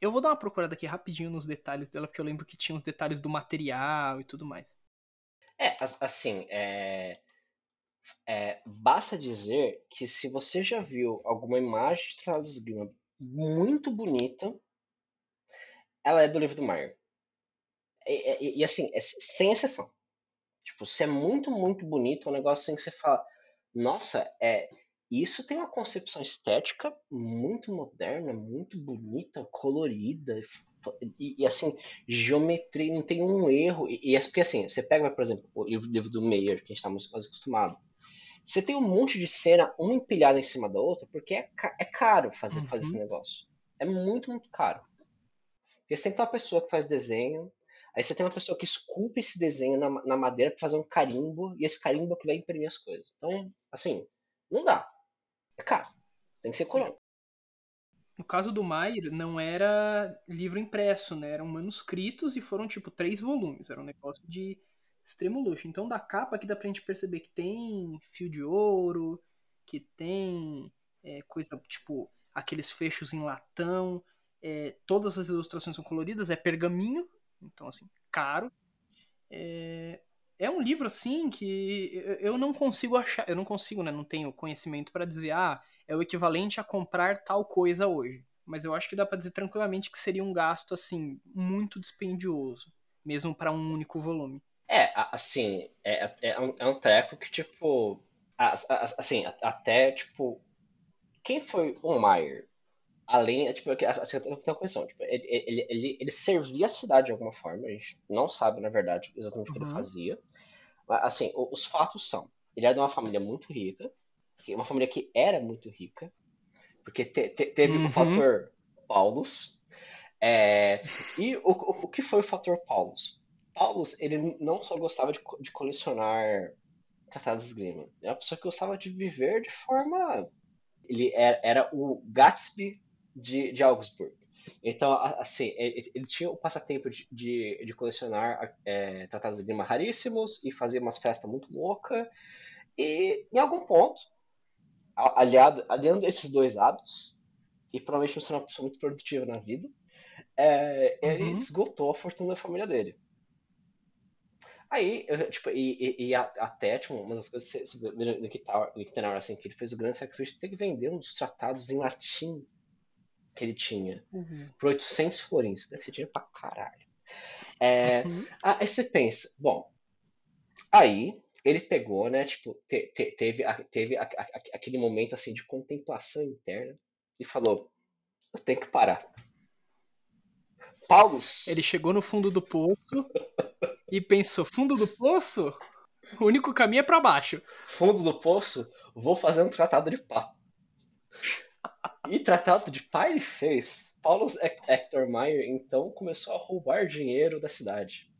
Eu vou dar uma procurada aqui rapidinho nos detalhes dela, porque eu lembro que tinha os detalhes do material e tudo mais. É, assim, é, é, basta dizer que se você já viu alguma imagem de tratado de esgrima muito bonita, ela é do livro do Meyer. E, e, e assim, é sem exceção. Tipo, se é muito, muito bonito, é um negócio assim que você fala, nossa, é, isso tem uma concepção estética muito moderna, muito bonita, colorida, e, e assim, geometria, não tem um erro. E, e assim, você pega, por exemplo, o livro do Meyer, que a gente tá muito mais acostumado, você tem um monte de cena, uma empilhada em cima da outra, porque é, é caro fazer, uhum, fazer esse negócio. É muito, muito caro. Porque você tem que ter uma pessoa que faz desenho, aí você tem uma pessoa que esculpe esse desenho na, na madeira para fazer um carimbo, e esse carimbo é que vai imprimir as coisas. Então, assim, não dá. É caro. Tem que ser econômico. No caso do Meyer, não era livro impresso, né? Eram manuscritos e foram, tipo, três volumes. Era um negócio de extremo luxo. Então, da capa aqui dá pra gente perceber que tem fio de ouro, que tem é, coisa, tipo, aqueles fechos em latão. É, todas as ilustrações são coloridas, é pergaminho, então assim, caro. É, é um livro assim que eu não consigo achar, eu não consigo, né? Não tenho conhecimento para dizer, ah, é o equivalente a comprar tal coisa hoje. Mas eu acho que dá para dizer tranquilamente que seria um gasto assim muito dispendioso, mesmo para um único volume. É, assim, é, é, um, é um treco que tipo, assim, até tipo, quem foi o Meyer? Além, tipo, assim, eu tenho uma questão, tipo, ele, ele, ele, ele servia a cidade de alguma forma, a gente não sabe, na verdade, exatamente, uhum, o que ele fazia. Mas, assim, os fatos são, ele era de uma família muito rica, uma família que era muito rica, porque te, te, teve, uhum, o fator Paulus, é, e o, o, o que foi o fator Paulus? Paulus, ele não só gostava de, de colecionar tratado de esgrima. É uma pessoa que gostava de viver de forma... Ele era, era o Gatsby de, de Augsburg. Então, assim, ele tinha o passatempo de, de, de colecionar é, tratados de esgrima raríssimos e fazia umas festas muito loucas. E, em algum ponto, aliado, aliando esses dois hábitos, e provavelmente não ser uma pessoa muito produtiva na vida, é, uhum. ele esgotou a fortuna da família dele. Aí, eu, tipo, e, e, e até, tipo, uma das coisas sobre o Lichtenauer, assim, que ele fez o grande sacrifício de ter que vender um dos tratados em latim que ele tinha, uhum. por oitocentos florins, deve ser dinheiro pra caralho. É, uhum. Aí você pensa, bom, aí ele pegou, né, tipo, te, te, teve, a, teve a, a, aquele momento, assim, de contemplação interna e falou, eu tenho que parar. Paulus... Ele chegou no fundo do poço... E pensou, fundo do poço? O único caminho é pra baixo. Fundo do poço, vou fazer um tratado de pá. E tratado de pá ele fez. Paulus Hector Mair, então, começou a roubar dinheiro da cidade.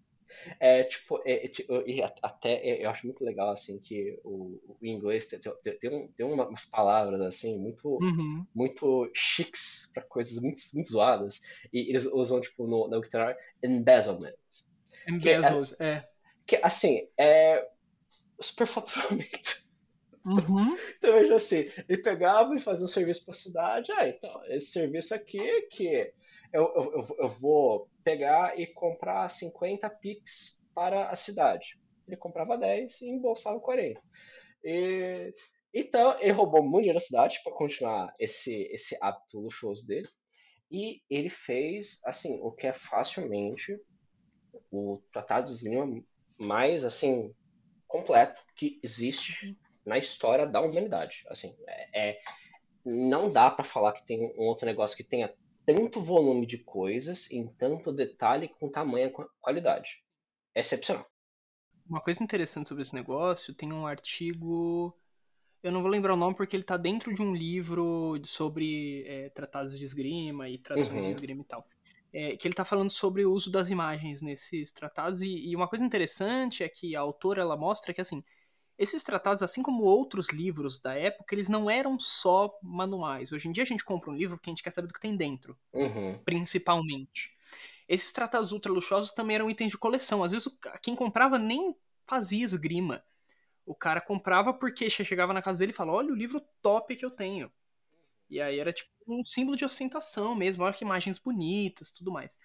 É, tipo, é, é, é, até é, eu acho muito legal, assim, que o, o inglês tem, tem, tem, um, tem umas palavras, assim, muito, uhum. muito chiques pra coisas muito, muito zoadas. E eles usam, tipo, no, no Wiktenauer, embezzlement. Que, Bezos, é, é. que, assim, é superfaturamento. Uhum. Então, veja assim, ele pegava e fazia um serviço para a cidade. Ah, então, esse serviço aqui que eu, eu, eu vou pegar e comprar cinquenta pics para a cidade. Ele comprava dez e embolsava quarenta. E, então, ele roubou muito dinheiro da cidade para continuar esse, esse hábito luxuoso dele. E ele fez, assim, o que é facilmente... o tratado de esgrima mais, assim, completo que existe na história da humanidade. Assim, é, é, não dá para falar que tem um outro negócio que tenha tanto volume de coisas, em tanto detalhe, com tamanha qualidade. É excepcional. Uma coisa interessante sobre esse negócio, tem um artigo... Eu não vou lembrar o nome porque ele tá dentro de um livro sobre é, tratados de esgrima e traduções uhum. de esgrima e tal. É, que ele está falando sobre o uso das imagens nesses tratados, e, e uma coisa interessante é que a autora, ela mostra que, assim, esses tratados, assim como outros livros da época, eles não eram só manuais. Hoje em dia a gente compra um livro porque a gente quer saber do que tem dentro, uhum. principalmente. Esses tratados ultra luxuosos também eram itens de coleção. Às vezes o, quem comprava nem fazia esgrima. O cara comprava porque chegava na casa dele e falava, olha o livro top que eu tenho. E aí era tipo um símbolo de ostentação mesmo, olha que imagens bonitas, tudo mais.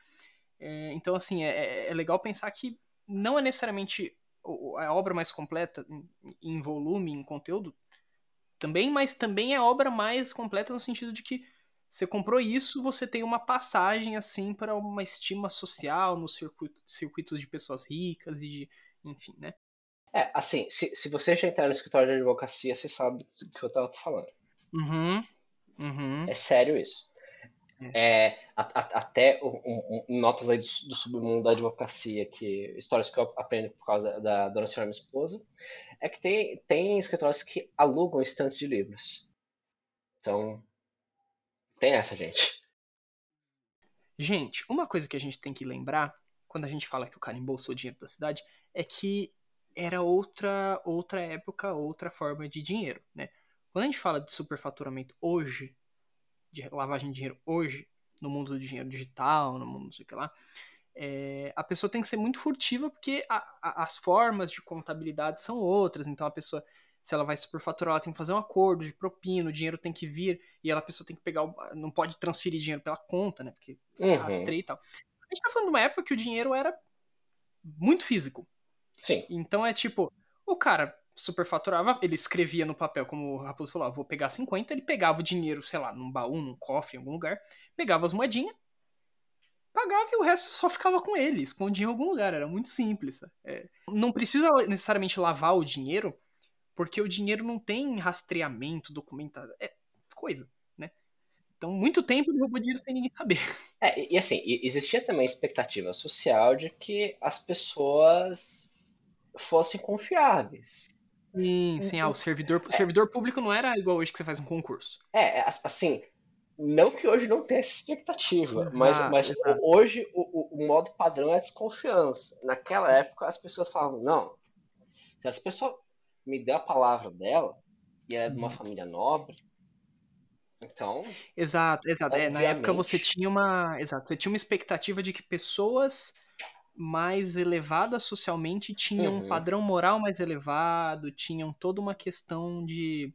É, então, assim, é, é legal pensar que não é necessariamente a obra mais completa em volume, em conteúdo, também, mas também é a obra mais completa no sentido de que você comprou isso, você tem uma passagem, assim, para uma estima social nos circuito, circuitos de pessoas ricas e de, enfim, né? É, assim, se, se você já entrar no escritório de advocacia, você sabe do que eu tava falando. Uhum. Uhum. É sério isso. É, a, a, até um, um, notas aí do, do submundo da advocacia, que histórias que eu aprendo por causa da dona senhora minha esposa, é que tem, tem escritórios que alugam estantes de livros. Então, tem essa, gente. Gente, uma coisa que a gente tem que lembrar, quando a gente fala que o cara embolsou dinheiro da cidade, é que era outra, outra época, outra forma de dinheiro, né? Quando a gente fala de superfaturamento hoje, de lavagem de dinheiro hoje, no mundo do dinheiro digital, no mundo não sei o que lá, é, a pessoa tem que ser muito furtiva porque a, a, as formas de contabilidade são outras. Então a pessoa, se ela vai superfaturar, ela tem que fazer um acordo de propina, o dinheiro tem que vir, e ela, a pessoa tem que pegar, o, não pode transferir dinheiro pela conta, né? Porque uhum. rastreia e tal. A gente tá falando de uma época que o dinheiro era muito físico. Sim. Então é tipo, o cara... superfaturava, ele escrevia no papel, como o Raposo falou, ah, vou pegar cinquenta, ele pegava o dinheiro, sei lá, num baú, num cofre, em algum lugar, pegava as moedinhas, pagava e o resto só ficava com ele, escondia em algum lugar, era muito simples. É. Não precisa necessariamente lavar o dinheiro, porque o dinheiro não tem rastreamento, documentado, é coisa, né? Então, muito tempo ele roubou dinheiro sem ninguém saber. É, e assim, existia também a expectativa social de que as pessoas fossem confiáveis. Sim, sim, ah, o servidor, é, servidor público não era igual hoje que você faz um concurso. É, assim, não que hoje não tenha essa expectativa, exato, mas, mas exato. Hoje o, o, o modo padrão é a desconfiança. Naquela época as pessoas falavam, não, se, as pessoas, me deu a palavra dela, e ela é de uma família nobre, então... Exato, exato. É, na época você tinha uma... Exato, você tinha uma expectativa de que pessoas mais elevadas socialmente tinham uhum. um padrão moral mais elevado, tinham toda uma questão de...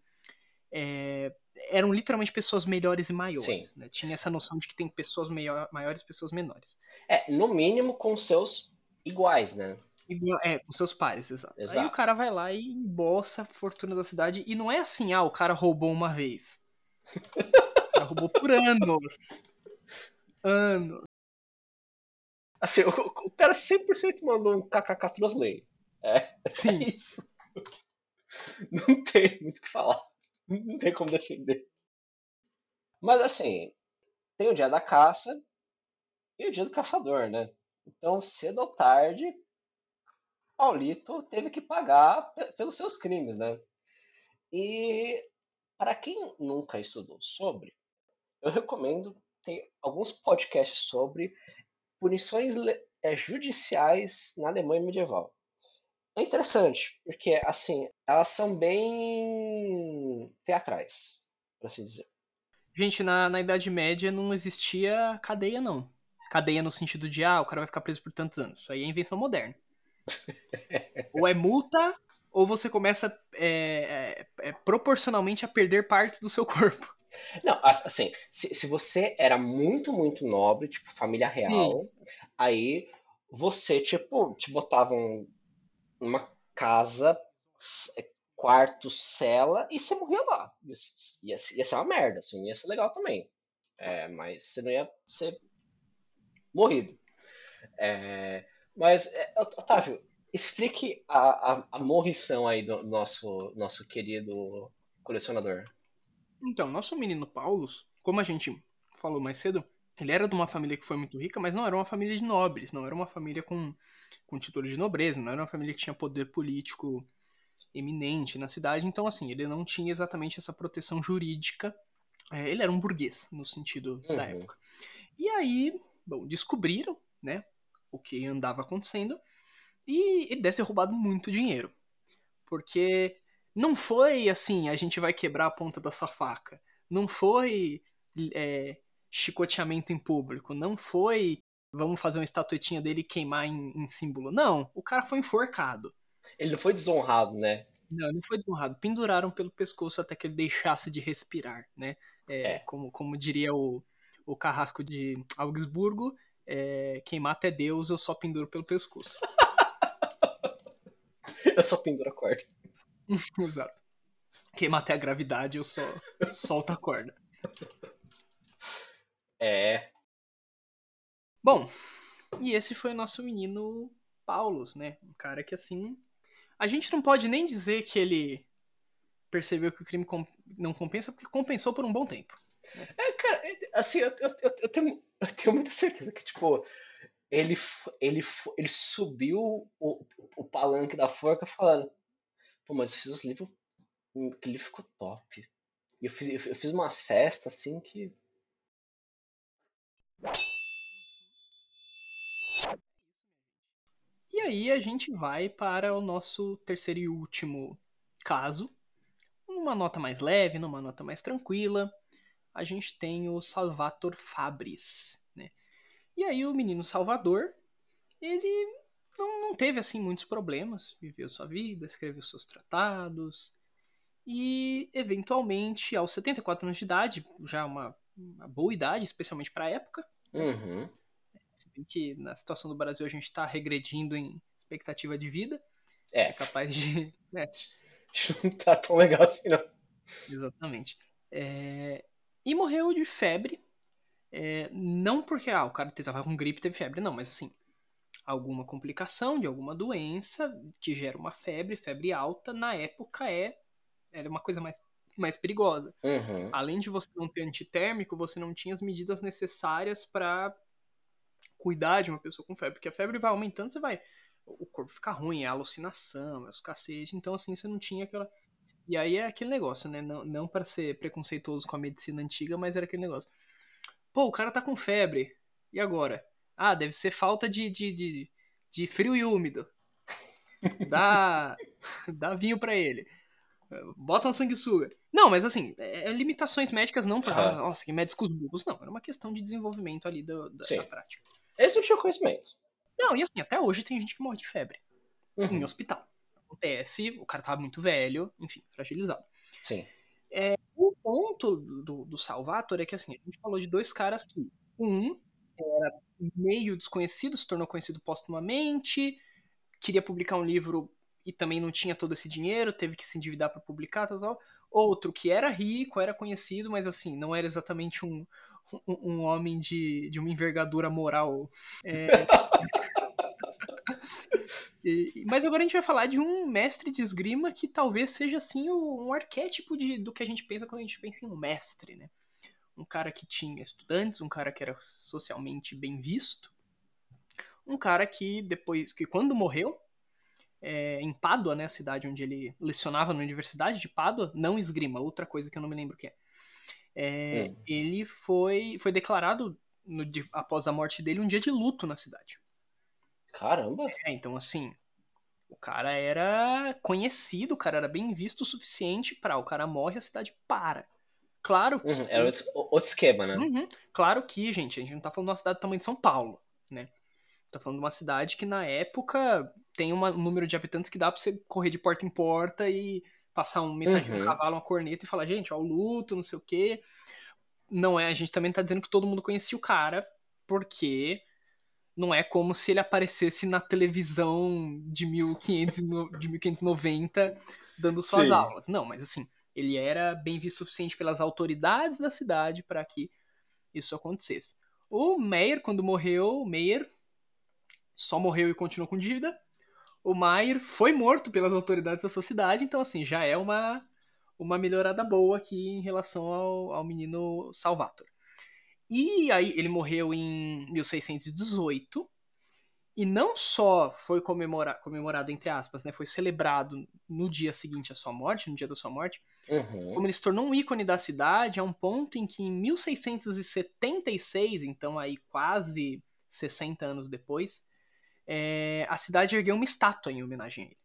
É, eram literalmente pessoas melhores e maiores, né? Tinha essa noção de que tem pessoas maior, maiores e pessoas menores. É, no mínimo com seus iguais, né? É, com seus pares, exato. exato. Aí o cara vai lá e embolsa a fortuna da cidade, e não é assim, ah, o cara roubou uma vez. O cara roubou por anos. Anos. Assim, o, o cara cem por cento mandou um kkk translate. É, Sim. é isso. Não tem muito o que falar. Não tem como defender. Mas assim, tem o dia da caça e o dia do caçador, né? Então, cedo ou tarde, Paulito teve que pagar p- pelos seus crimes, né? E para quem nunca estudou sobre, eu recomendo, tem alguns podcasts sobre punições le- judiciais na Alemanha medieval. É interessante, porque, assim, elas são bem teatrais, por assim dizer. Gente, na, na Idade Média não existia cadeia, não. Cadeia no sentido de, ah, o cara vai ficar preso por tantos anos. Isso aí é invenção moderna. Ou é multa, ou você começa é, é, é, proporcionalmente a perder partes do seu corpo. Não, assim, se, se você era muito, muito nobre, tipo, família real, Sim. aí você, tipo, te botavam... uma casa, quarto, cela, e você morria lá. Ia, ia ser uma merda, assim, ia ser legal também. É, mas você não ia ser morrido. É, mas, é, Otávio, explique a, a, a morrição aí do nosso, nosso querido colecionador. Então, nosso menino Paulus, como a gente falou mais cedo, ele era de uma família que foi muito rica, mas não era uma família de nobres, não era uma família com... com título de nobreza, não era uma família que tinha poder político eminente na cidade, então assim, ele não tinha exatamente essa proteção jurídica, é, ele era um burguês, no sentido uhum. da época. E aí, bom, descobriram, né, o que andava acontecendo, e ele deve ter roubado muito dinheiro, porque não foi assim, a gente vai quebrar a ponta da sua faca, não foi é, chicoteamento em público, não foi... vamos fazer uma estatuetinha dele queimar em, em símbolo. Não, o cara foi enforcado. Ele não foi desonrado, né? Não, ele não foi desonrado. Penduraram pelo pescoço até que ele deixasse de respirar, né? É, é. Como, como diria o, o carrasco de Augsburgo, é, quem mata é Deus, eu só penduro pelo pescoço. Eu só penduro a corda. Exato. Quem mata é a gravidade, eu só solto a corda. É... Bom, e esse foi o nosso menino Paulus, né? Um cara que, assim... A gente não pode nem dizer que ele percebeu que o crime comp- não compensa, porque compensou por um bom tempo. Né? É, cara, assim, eu, eu, eu, eu, tenho, eu tenho muita certeza que, tipo, ele, ele, ele subiu o, o palanque da forca falando, pô, mas eu fiz os livros, o livro ficou top. Eu fiz, eu fiz umas festas, assim, que... E aí a gente vai para o nosso terceiro e último caso, numa nota mais leve, numa nota mais tranquila, a gente tem o Salvator Fabris, né? E aí o menino Salvador, ele não, não teve assim muitos problemas, viveu sua vida, escreveu seus tratados, e eventualmente aos setenta e quatro anos de idade, já uma, uma boa idade, especialmente para a época, uhum. Se bem que na situação do Brasil a gente tá regredindo em expectativa de vida. É. É capaz de... Né? Não tá tão legal assim, não. Exatamente. É... E morreu de febre. É... Não porque ah, o cara tava com gripe e teve febre, não. Mas assim, alguma complicação de alguma doença que gera uma febre, febre alta, na época é era uma coisa mais, mais perigosa. Uhum. Além de você não ter antitérmico, você não tinha as medidas necessárias para cuidar de uma pessoa com febre, porque a febre vai aumentando, você vai... O corpo fica ruim, é alucinação, é os cacete, então assim, você não tinha aquela... E aí é aquele negócio, né? Não, não para ser preconceituoso com a medicina antiga, mas era aquele negócio. Pô, o cara tá com febre, e agora? Ah, deve ser falta de, de, de, de frio e úmido. Dá, dá vinho pra ele. Bota uma sanguessuga. Não, mas assim, é, limitações médicas não pra... Uhum. Nossa, que médicos com os burros. Não, era uma questão de desenvolvimento ali da, da, da prática. Esse é o seu conhecimento. Não, e assim, até hoje tem gente que morre de febre. Uhum. Em hospital. Acontece, o cara tava muito velho, enfim, fragilizado. Sim. É, o ponto do, do Salvator é que assim, a gente falou de dois caras que um era meio desconhecido, se tornou conhecido postumamente, queria publicar um livro e também não tinha todo esse dinheiro, teve que se endividar para publicar, tal, tal. Outro que era rico, era conhecido, mas assim, não era exatamente um, um, um homem de, de uma envergadura moral. É... E, mas agora a gente vai falar de um mestre de esgrima que talvez seja assim um arquétipo de, do que a gente pensa quando a gente pensa em um mestre, né? Um cara que tinha estudantes, um cara que era socialmente bem visto, um cara que depois, que quando morreu, é, em Pádua, né, a cidade onde ele lecionava na Universidade de Pádua, não esgrima, outra coisa que eu não me lembro o que é, é, é. ele foi, foi declarado no, de, após a morte dele um dia de luto na cidade. Caramba! É, então assim, o cara era conhecido, o cara era bem visto o suficiente pra o cara morre, a cidade para. Claro que... Uhum, era outro, outro esquema, né? Uhum. Claro que, gente, a gente não tá falando de uma cidade do tamanho de São Paulo, né? Tá falando de uma cidade que na época tem uma, um número de habitantes que dá pra você correr de porta em porta e passar um mensagem uhum. um cavalo, uma corneta e falar, gente, ó, o luto, não sei o quê. Não é, a gente também tá dizendo que todo mundo conhecia o cara, porque... Não é como se ele aparecesse na televisão de, mil e quinhentos, de mil quinhentos e noventa dando suas Sim. aulas. Não, mas assim, ele era bem visto o suficiente pelas autoridades da cidade para que isso acontecesse. O Meyer, quando morreu, o Meyer só morreu e continuou com dívida. O Meyer foi morto pelas autoridades da sua cidade, então assim, já é uma, uma melhorada boa aqui em relação ao, ao menino Salvator. E aí ele morreu em mil seiscentos e dezoito, e não só foi comemora, comemorado, entre aspas, né, foi celebrado no dia seguinte à sua morte, no dia da sua morte, uhum. como ele se tornou um ícone da cidade, a um ponto em que em mil seiscentos e setenta e seis, então aí quase sessenta anos depois, é, a cidade ergueu uma estátua em homenagem a ele,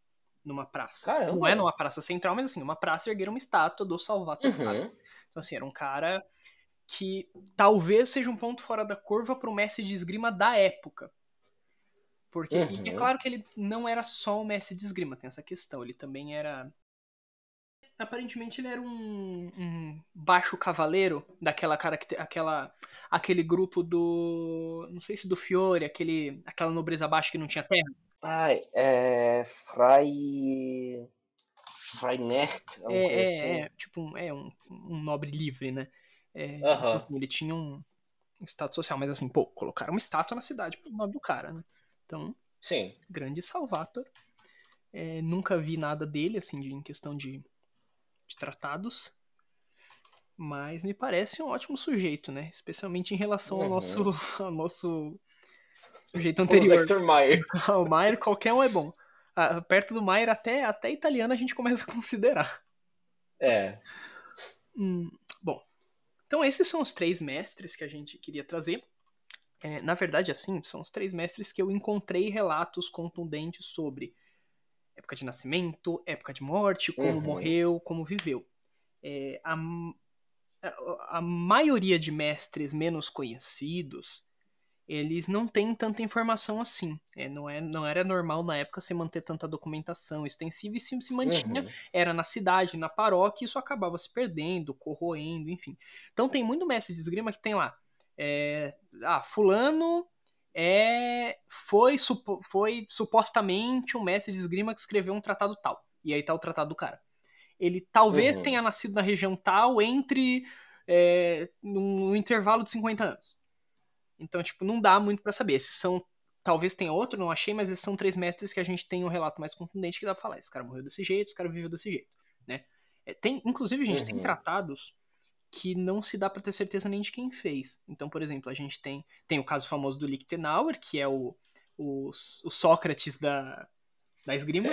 numa praça. Caramba. Não é numa praça central, mas assim, uma praça ergueram uma estátua do Salvator Fabris. Uhum. Então assim, era um cara... que talvez seja um ponto fora da curva para o mestre de esgrima da época. Porque uhum. é claro que ele não era só o mestre de esgrima, tem essa questão. Ele também era... Aparentemente ele era um, um baixo cavaleiro daquela caracter... aquela aquele grupo do... Não sei se do Fiore, aquele... aquela nobreza baixa que não tinha terra. Ai, é... Frei... Freinert. É, é, é, tipo, é um, um nobre livre, né? É, uhum. então, assim, ele tinha um status social, mas assim, pô, colocaram uma estátua na cidade pro nome do cara, né? Então, Sim. grande Salvator. É, nunca vi nada dele, assim, de, em questão de, de tratados. Mas me parece um ótimo sujeito, né? Especialmente em relação uhum. ao nosso, ao nosso sujeito anterior. O Hector Mair. O Mair, qualquer um é bom. Ah, perto do Mair, até, até italiano a gente começa a considerar. É. Hum, bom. Então esses são os três mestres que a gente queria trazer. É, na verdade, assim, são os três mestres que eu encontrei relatos contundentes sobre época de nascimento, época de morte, como uhum. morreu, como viveu. É, a, a, a maioria de mestres menos conhecidos, eles não têm tanta informação assim. É, não, é, não era normal na época você manter tanta documentação extensiva e se, se mantinha. Uhum. Era na cidade, na paróquia, e isso acabava se perdendo, corroendo, enfim. Então tem muito mestre de esgrima que tem lá. É, ah, fulano é, foi, supo, foi supostamente um mestre de esgrima que escreveu um tratado tal. E aí tá o tratado do cara. Ele talvez uhum. tenha nascido na região tal entre é, num intervalo de cinquenta anos. Então, tipo, não dá muito pra saber. Esses são, talvez tenha outro, não achei, mas esses são três mestres que a gente tem um relato mais contundente que dá pra falar. Esse cara morreu desse jeito, esse cara viveu desse jeito, né? É, tem, inclusive, gente, uhum. tem tratados que não se dá pra ter certeza nem de quem fez. Então, por exemplo, a gente tem, tem o caso famoso do Lichtenauer, que é o, o, o Sócrates da, da esgrima,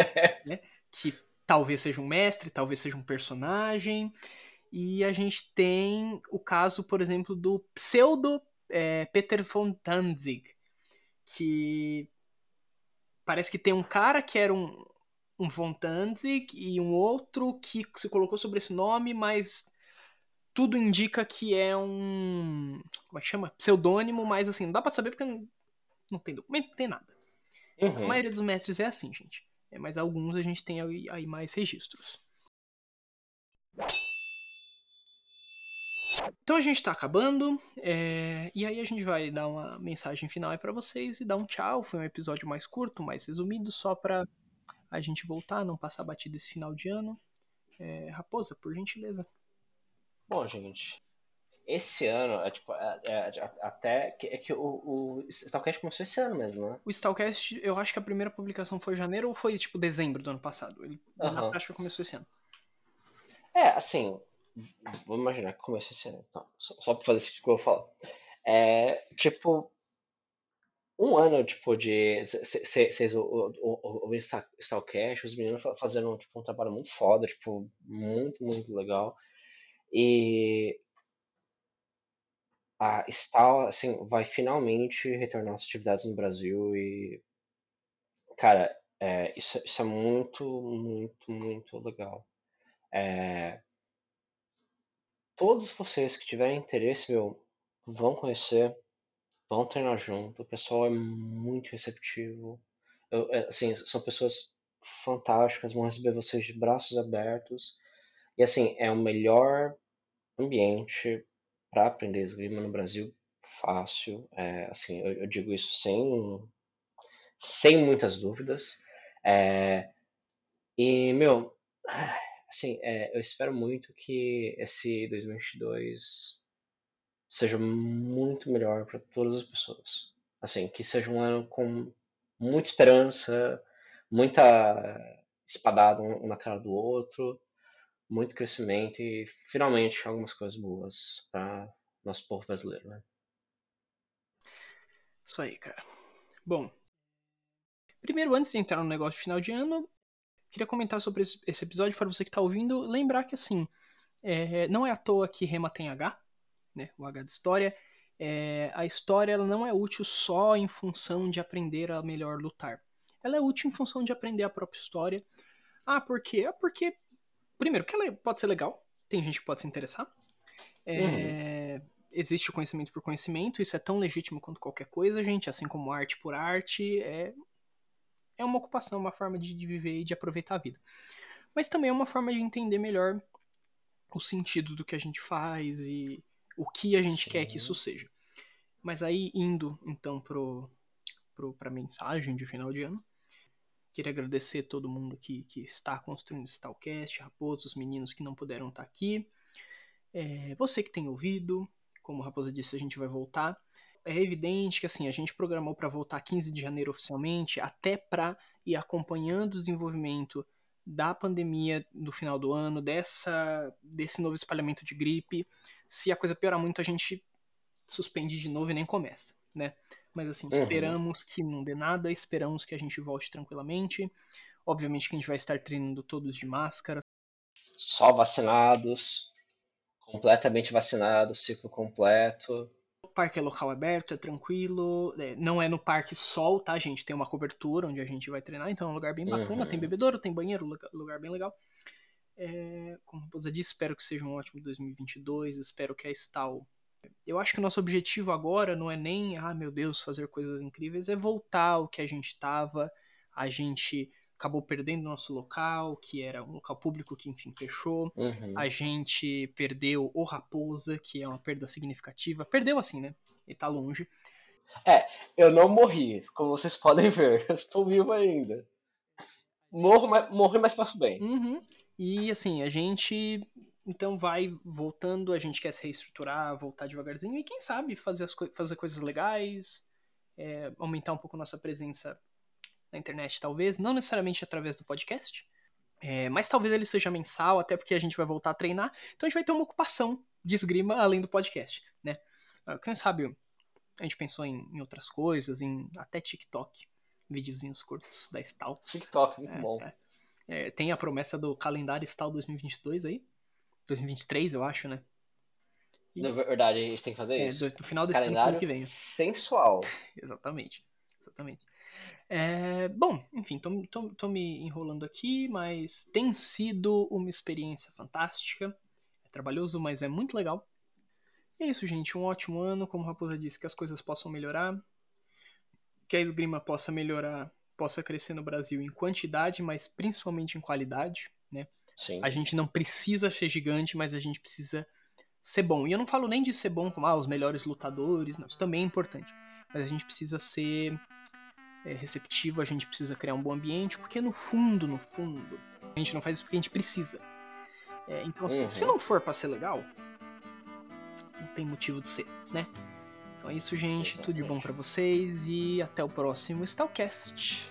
né? Que talvez seja um mestre, talvez seja um personagem. E a gente tem o caso, por exemplo, do pseudo É, Peter von Danzig, que parece que tem um cara que era um, um von Danzig e um outro que se colocou sobre esse nome, mas tudo indica que é um... Como é que chama? Pseudônimo, mas assim, não dá pra saber porque não, não tem documento, não tem nada. Uhum. A maioria dos mestres é assim, gente. É, mas alguns a gente tem aí, aí mais registros. Então a gente tá acabando, é, e aí a gente vai dar uma mensagem final aí pra vocês e dar um tchau. Foi um episódio mais curto, mais resumido, só pra a gente voltar, não passar batida esse final de ano. É, Raposa, por gentileza. Bom, gente, esse ano, é, tipo, é, é, até que, é que o, o Stahlcast começou esse ano mesmo, né? O Stahlcast, eu acho que a primeira publicação foi em janeiro ou foi, tipo, dezembro do ano passado. Ele, uhum. Na prática, começou esse ano. É, assim, vamos imaginar que começou esse ano, então, só, só pra fazer isso que eu falo. É, tipo, um ano, tipo, de... Vocês, o, o, o, o Stahlcast, os meninos fazendo, tipo, um trabalho muito foda, tipo, muito, muito legal. E a Stahl, assim, vai finalmente retornar às atividades no Brasil e, cara, é, isso, isso é muito, muito, muito legal. É, todos vocês que tiverem interesse, meu, vão conhecer, vão treinar junto, o pessoal é muito receptivo. Eu, assim, são pessoas fantásticas, vão receber vocês de braços abertos. E assim, é o melhor ambiente para aprender esgrima no Brasil, fácil. É, assim, eu, eu digo isso sem, sem muitas dúvidas. É, e, meu, assim, é, eu espero muito que esse dois mil e vinte e dois seja muito melhor para todas as pessoas. Assim, que seja um ano com muita esperança, muita espadada um na cara do outro. Muito crescimento e, finalmente, algumas coisas boas para nosso povo brasileiro, né? Isso aí, cara. Bom, primeiro, antes de entrar no negócio de final de ano, queria comentar sobre esse episódio para você que tá ouvindo. Lembrar que, assim, é, não é à toa que Rema tem H, né? O H de História. É, a história ela não é útil só em função de aprender a melhor lutar. Ela é útil em função de aprender a própria história. Ah, por quê? Ah, porque... Primeiro, porque ela pode ser legal, tem gente que pode se interessar. É, uhum. Existe o conhecimento por conhecimento, isso é tão legítimo quanto qualquer coisa, gente, assim como arte por arte. É, é uma ocupação, uma forma de, de viver e de aproveitar a vida. Mas também é uma forma de entender melhor o sentido do que a gente faz e o que a gente Sim. quer que isso seja. Mas aí, indo então pro, pro, pra mensagem de final de ano, queria agradecer todo mundo que, que está construindo esse Stahlcast, Raposa, os meninos que não puderam estar aqui. É, você que tem ouvido, como a Raposa disse, a gente vai voltar. É evidente que assim, a gente programou para voltar quinze de janeiro oficialmente, até para ir acompanhando o desenvolvimento da pandemia do final do ano, dessa, desse novo espalhamento de gripe. Se a coisa piorar muito, a gente suspende de novo e nem começa, né? Mas assim, uhum. esperamos que não dê nada, esperamos que a gente volte tranquilamente. Obviamente que a gente vai estar treinando todos de máscara. Só vacinados, completamente vacinados, ciclo completo. O parque é local aberto, é tranquilo, é, não é no parque sol, tá, gente? Tem uma cobertura onde a gente vai treinar, então é um lugar bem bacana, uhum. tem bebedouro, tem banheiro, lugar bem legal. É, como eu já disse, espero que seja um ótimo dois mil e vinte e dois, espero que a Stahl... Eu acho que o nosso objetivo agora não é nem, ah, meu Deus, fazer coisas incríveis, é voltar ao que a gente estava. A gente acabou perdendo o nosso local, que era um local público que, enfim, fechou. Uhum. A gente perdeu o Raposa, que é uma perda significativa. Perdeu assim, né? Ele tá longe. É, eu não morri, como vocês podem ver. Eu estou vivo ainda. Morro, mas, morri, mas passo bem. Uhum. E, assim, a gente... Então vai voltando, a gente quer se reestruturar, voltar devagarzinho e quem sabe fazer, as co- fazer coisas legais, é, aumentar um pouco nossa presença na internet talvez, não necessariamente através do podcast, é, mas talvez ele seja mensal, até porque a gente vai voltar a treinar, então a gente vai ter uma ocupação de esgrima além do podcast, né? Quem sabe a gente pensou em, em outras coisas, em até TikTok, videozinhos curtos da Stahl. TikTok, muito é, bom. É, é, tem a promessa do calendário Stahl dois mil e vinte e dois aí. dois mil e vinte e três, eu acho, né? E... Na verdade, a gente tem que fazer é, isso. Do, do final desse ano que vem. Sensual. exatamente, exatamente. É, bom, enfim, tô, tô, tô me enrolando aqui, mas tem sido uma experiência fantástica. É trabalhoso, mas é muito legal. E é isso, gente, um ótimo ano, como o Raposa disse, que as coisas possam melhorar, que a esgrima possa melhorar, possa crescer no Brasil em quantidade, mas principalmente em qualidade, né? Sim. A gente não precisa ser gigante, mas a gente precisa ser bom. E eu não falo nem de ser bom como ah, os melhores lutadores, não, isso também é importante, mas a gente precisa ser... É receptivo, a gente precisa criar um bom ambiente, porque no fundo, no fundo, a gente não faz isso porque a gente precisa. É, então, uhum. se, se não for pra ser legal, não tem motivo de ser, né? Então é isso, gente. Exatamente. Tudo de bom pra vocês e até o próximo Stahlcast.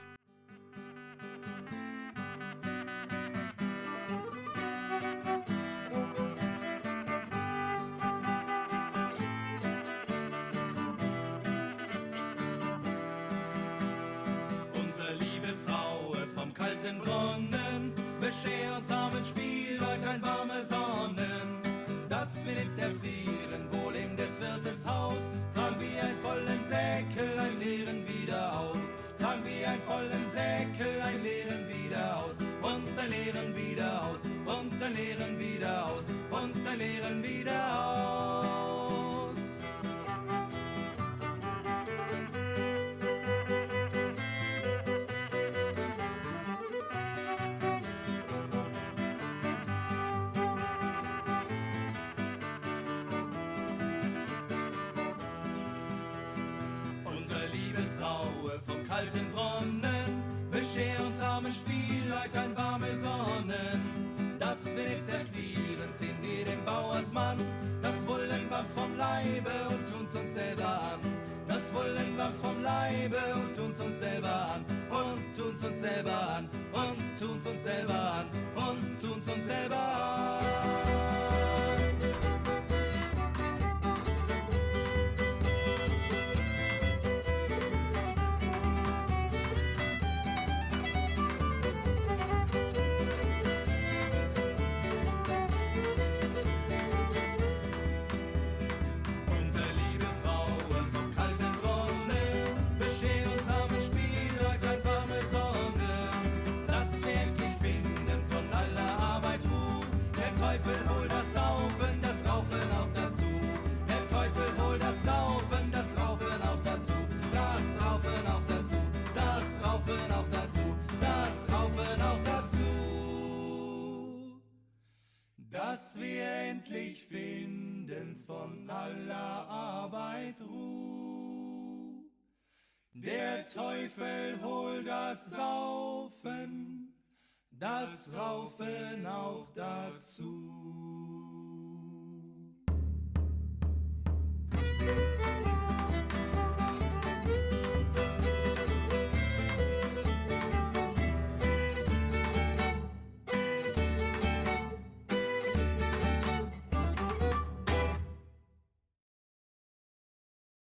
Das Raufen auch dazu.